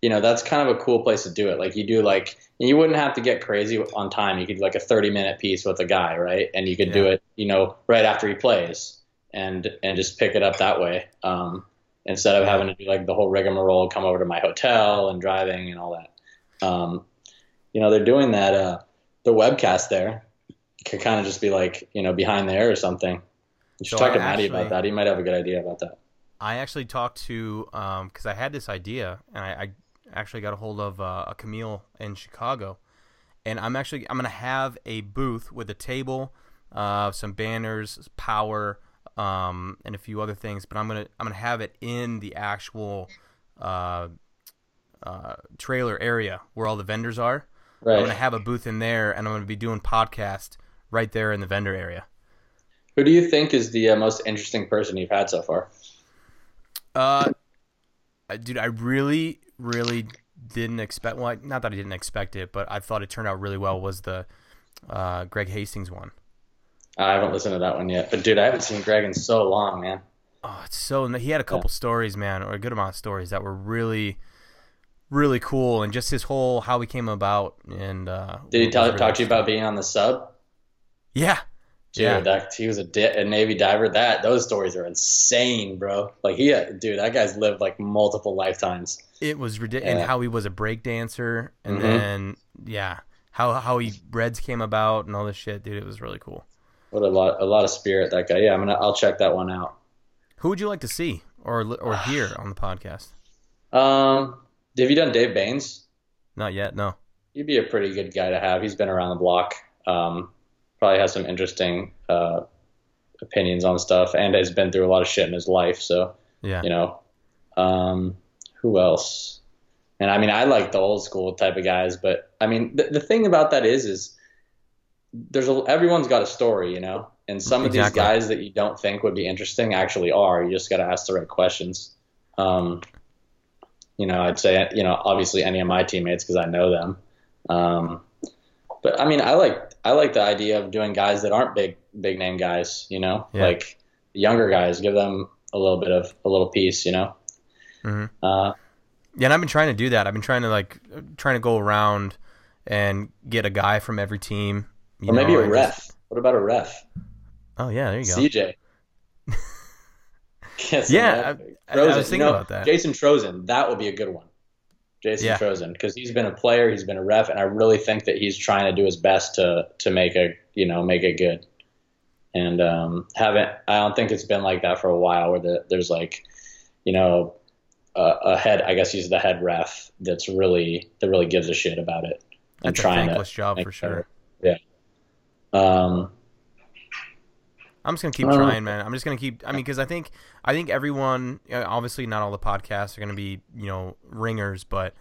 You know, that's kind of a cool place to do it. Like you do like, you wouldn't have to get crazy on time. You could do like a thirty minute piece with a guy, right? And you could yeah. do it, you know, right after he plays and, and just pick it up that way. Um, instead of yeah. having to do like the whole rigmarole, come over to my hotel and driving and all that. Um, you know, they're doing that, uh, the webcast there could kind of just be like, you know, behind there or something. You should so talk I to Maddie actually... about that. He might have a good idea about that. I actually talked to, um, cause I had this idea and I, I actually got a hold of uh, a Camille in Chicago, and I'm actually I'm gonna have a booth with a table, uh, some banners, power, um, and a few other things. But I'm gonna I'm gonna have it in the actual uh, uh, trailer area where all the vendors are. Right. I'm gonna have a booth in there, and I'm gonna be doing podcast right there in the vendor area. Who do you think is the uh, most interesting person you've had so far? Uh, dude, I really. really didn't expect well not that I didn't expect it, but I thought it turned out really well was the uh Greg Hastings one. I haven't listened to that one yet, but dude, I haven't seen Greg in so long, man. Oh, it's so he had a couple yeah. stories, man, or a good amount of stories that were really really cool, and just his whole how he came about. And uh did he tell, talk to you about being on the sub? Yeah. Dude, yeah. that, he was a, di- a Navy diver. That those stories are insane, bro. Like he, dude, that guy's lived like multiple lifetimes. It was ridiculous, yeah. and how he was a break dancer, and mm-hmm. then yeah, how how he Reds came about and all this shit, dude. It was really cool. What a lot, a lot of spirit that guy. Yeah, I'm gonna, I'll check that one out. Who would you like to see or or hear on the podcast? Um, have you done Dave Baines? Not yet, no. He'd be a pretty good guy to have. He's been around the block. Um. Probably has some interesting uh, opinions on stuff, and has been through a lot of shit in his life. So, yeah. you know, um, who else? And I mean, I like the old school type of guys, but I mean, the, the thing about that is, is there's a, everyone's got a story, you know, and some of exactly. these guys that you don't think would be interesting actually are. You just got to ask the right questions. Um, you know, I'd say, you know, obviously any of my teammates, cause I know them. Um, But I mean, I like I like the idea of doing guys that aren't big big name guys, you know, yeah. like younger guys. Give them a little bit of a little piece, you know. Mm-hmm. Uh, yeah, and I've been trying to do that. I've been trying to like trying to go around and get a guy from every team. You or know, maybe a ref. Just... What about a ref? Oh yeah, there you go. C J. yeah, I, I, I was thinking you know, about that. Jason Trozen, that would be a good one. Jason yeah. Trozen, because he's been a player, he's been a ref, and I really think that he's trying to do his best to to make a you know make it good. And um, haven't I don't think it's been like that for a while, where the, there's like you know a, a head I guess he's the head ref that's really that really gives a shit about it and that's trying a thankless to job for sure. Better. Yeah. Um. I'm just gonna keep trying, man. I'm just gonna keep. I mean, because I think I think everyone, obviously, not all the podcasts are gonna be, you know, ringers, but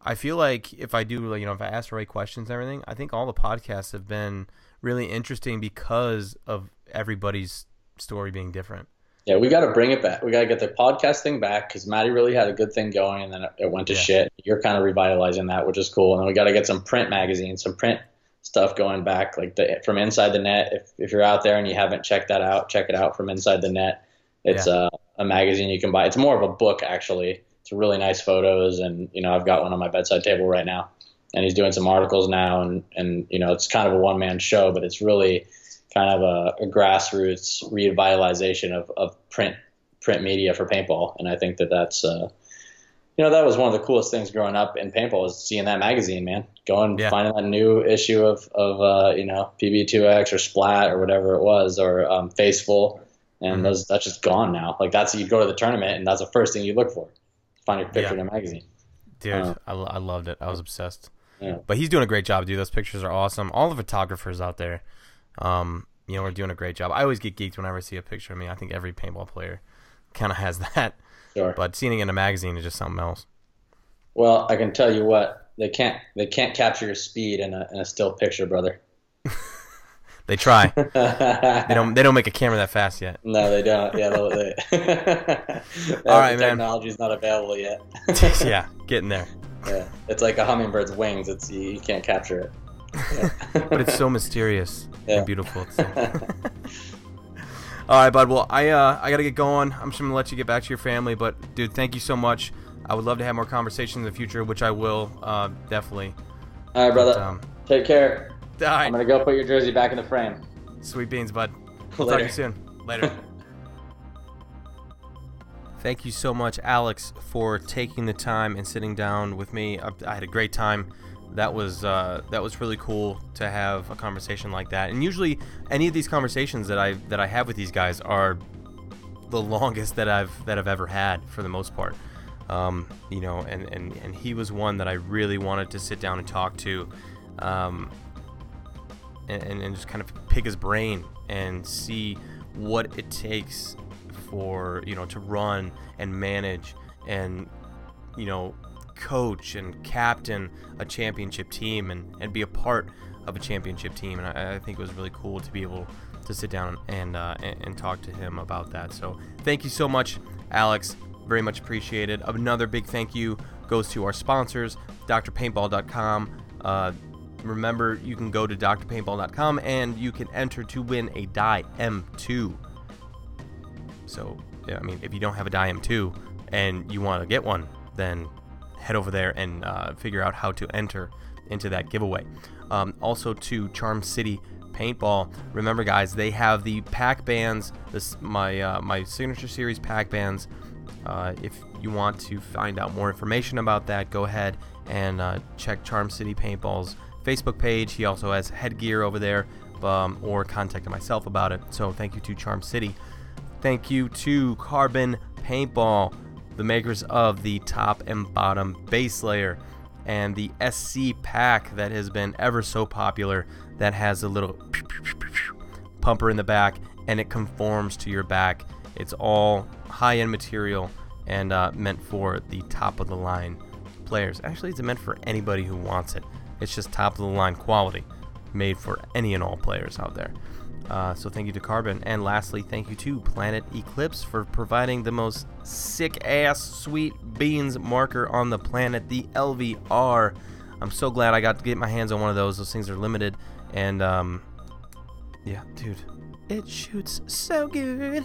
I feel like if I do, you know, if I ask the right questions and everything, I think all the podcasts have been really interesting because of everybody's story being different. Yeah, we got to bring it back. We got to get the podcast thing back because Maddie really had a good thing going, and then it went to yeah. shit. You're kind of revitalizing that, which is cool. And then we got to get some print magazines, some print. stuff going back like the from Inside the Net. If if you're out there and you haven't checked that out, check it out from Inside the Net. It's yeah. uh, a magazine you can buy. It's more of a book actually. It's really nice photos, and you know I've got one on my bedside table right now. And he's doing some articles now, and and you know it's kind of a one man show, but it's really kind of a, a grassroots revitalization of of print print media for paintball. And I think that that's uh, you know, that was one of the coolest things growing up in paintball, was seeing that magazine, man. Going, yeah. finding that new issue of, of uh, you know, P B two X or Splat or whatever it was, or um, Faceful. And mm-hmm. those, that's just gone now. Like, that's, you'd go to the tournament, and that's the first thing you look for. Find your picture yeah. in a magazine. Dude, uh, I, I loved it. I was obsessed. Yeah. But he's doing a great job, dude. Those pictures are awesome. All the photographers out there, um, you know, are doing a great job. I always get geeked whenever I see a picture of me. I think every paintball player kind of has that. Sure. But seeing it in a magazine is just something else. Well, I can tell you what, they can't they can't capture your speed in a, in a still picture, brother. They try. they don't they don't make a camera that fast yet. No, they don't. Yeah, they'll, they. All right, man. Technology's not available yet. Yeah, getting there. Yeah, it's like a hummingbird's wings. It's you, you can't capture it. Yeah. But it's so mysterious yeah. and beautiful. It's so... All right, bud. Well, I uh, I gotta get going. I'm just gonna let you get back to your family. But dude, thank you so much. I would love to have more conversations in the future, which I will uh, definitely. All right, brother. But, um, take care. All right. I'm gonna go put your jersey back in the frame. Sweet beans, bud. We'll Later. Talk to you soon. Later. Thank you so much, Alex, for taking the time and sitting down with me. I, I had a great time. That was uh, that was really cool to have a conversation like that. And usually, any of these conversations that I that I have with these guys are the longest that I've that I've ever had, for the most part. Um, you know, and, and, and he was one that I really wanted to sit down and talk to, um, and and just kind of pick his brain and see what it takes for, you know, to run and manage and, you know, coach and captain a championship team and, and be a part of a championship team. And I, I think it was really cool to be able to sit down and, uh, and and talk to him about that. So thank you so much, Alex. Very much appreciated. Another big thank you goes to our sponsors, Dr Paintball dot com. Uh, remember, you can go to Dr Paintball dot com and you can enter to win a Dye M two. So, yeah, I mean, if you don't have a Dye M two and you want to get one, then head over there and uh, figure out how to enter into that giveaway. Um, also to Charm City Paintball. Remember, guys, they have the pack bands, this, my uh, my Signature Series pack bands. Uh, if you want to find out more information about that, go ahead and uh, check Charm City Paintball's Facebook page. He also has headgear over there, um, or contact myself about it. So thank you to Charm City. Thank you to Carbon Paintball, the makers of the top and bottom base layer and the S C pack that has been ever so popular, that has a little pumper in the back and it conforms to your back. It's all high-end material and uh, meant for the top-of-the-line players. Actually, it's meant for anybody who wants it. It's just top-of-the-line quality, made for any and all players out there. Uh, so thank you to Carbon. And lastly, thank you to Planet Eclipse for providing the most sick-ass sweet beans marker on the planet, the L V R. I'm so glad I got to get my hands on one of those. Those things are limited. And, um, yeah, dude, it shoots so good.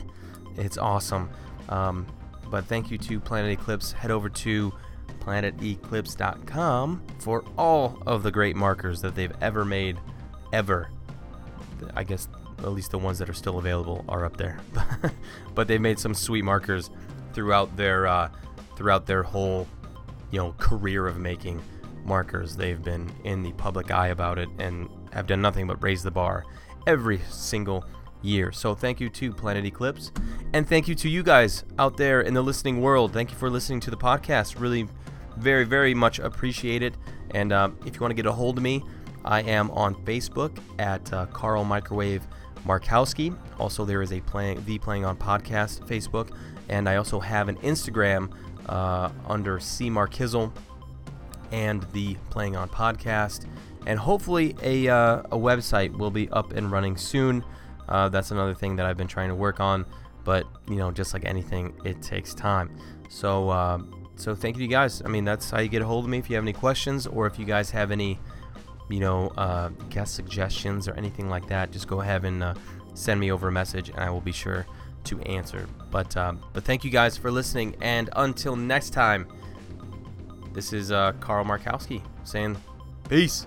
It's awesome. Um, but thank you to Planet Eclipse. Head over to planet eclipse dot com for all of the great markers that they've ever made, ever. I guess at least the ones that are still available are up there. But they've made some sweet markers throughout their uh, throughout their whole, you know, career of making markers. They've been in the public eye about it and have done nothing but raise the bar every single year. So thank you to Planet Eclipse, and thank you to you guys out there in the listening world. Thank you for listening to the podcast. Really, very, very much appreciate it. And uh, if you want to get a hold of me, I am on Facebook at uh, Carl Microwave Markowski. Also, there is a playing the Playing On Podcast Facebook, and I also have an Instagram uh, under C Markizel and the Playing On Podcast. And hopefully, a uh, a website will be up and running soon. Uh, that's another thing that I've been trying to work on, but you know, just like anything, it takes time. So, uh, so thank you, you guys. I mean, that's how you get a hold of me. If you have any questions, or if you guys have any, you know, uh, guest suggestions or anything like that, just go ahead and uh, send me over a message, and I will be sure to answer. But, um, but thank you guys for listening, and until next time, this is uh, Carl Markowski saying peace.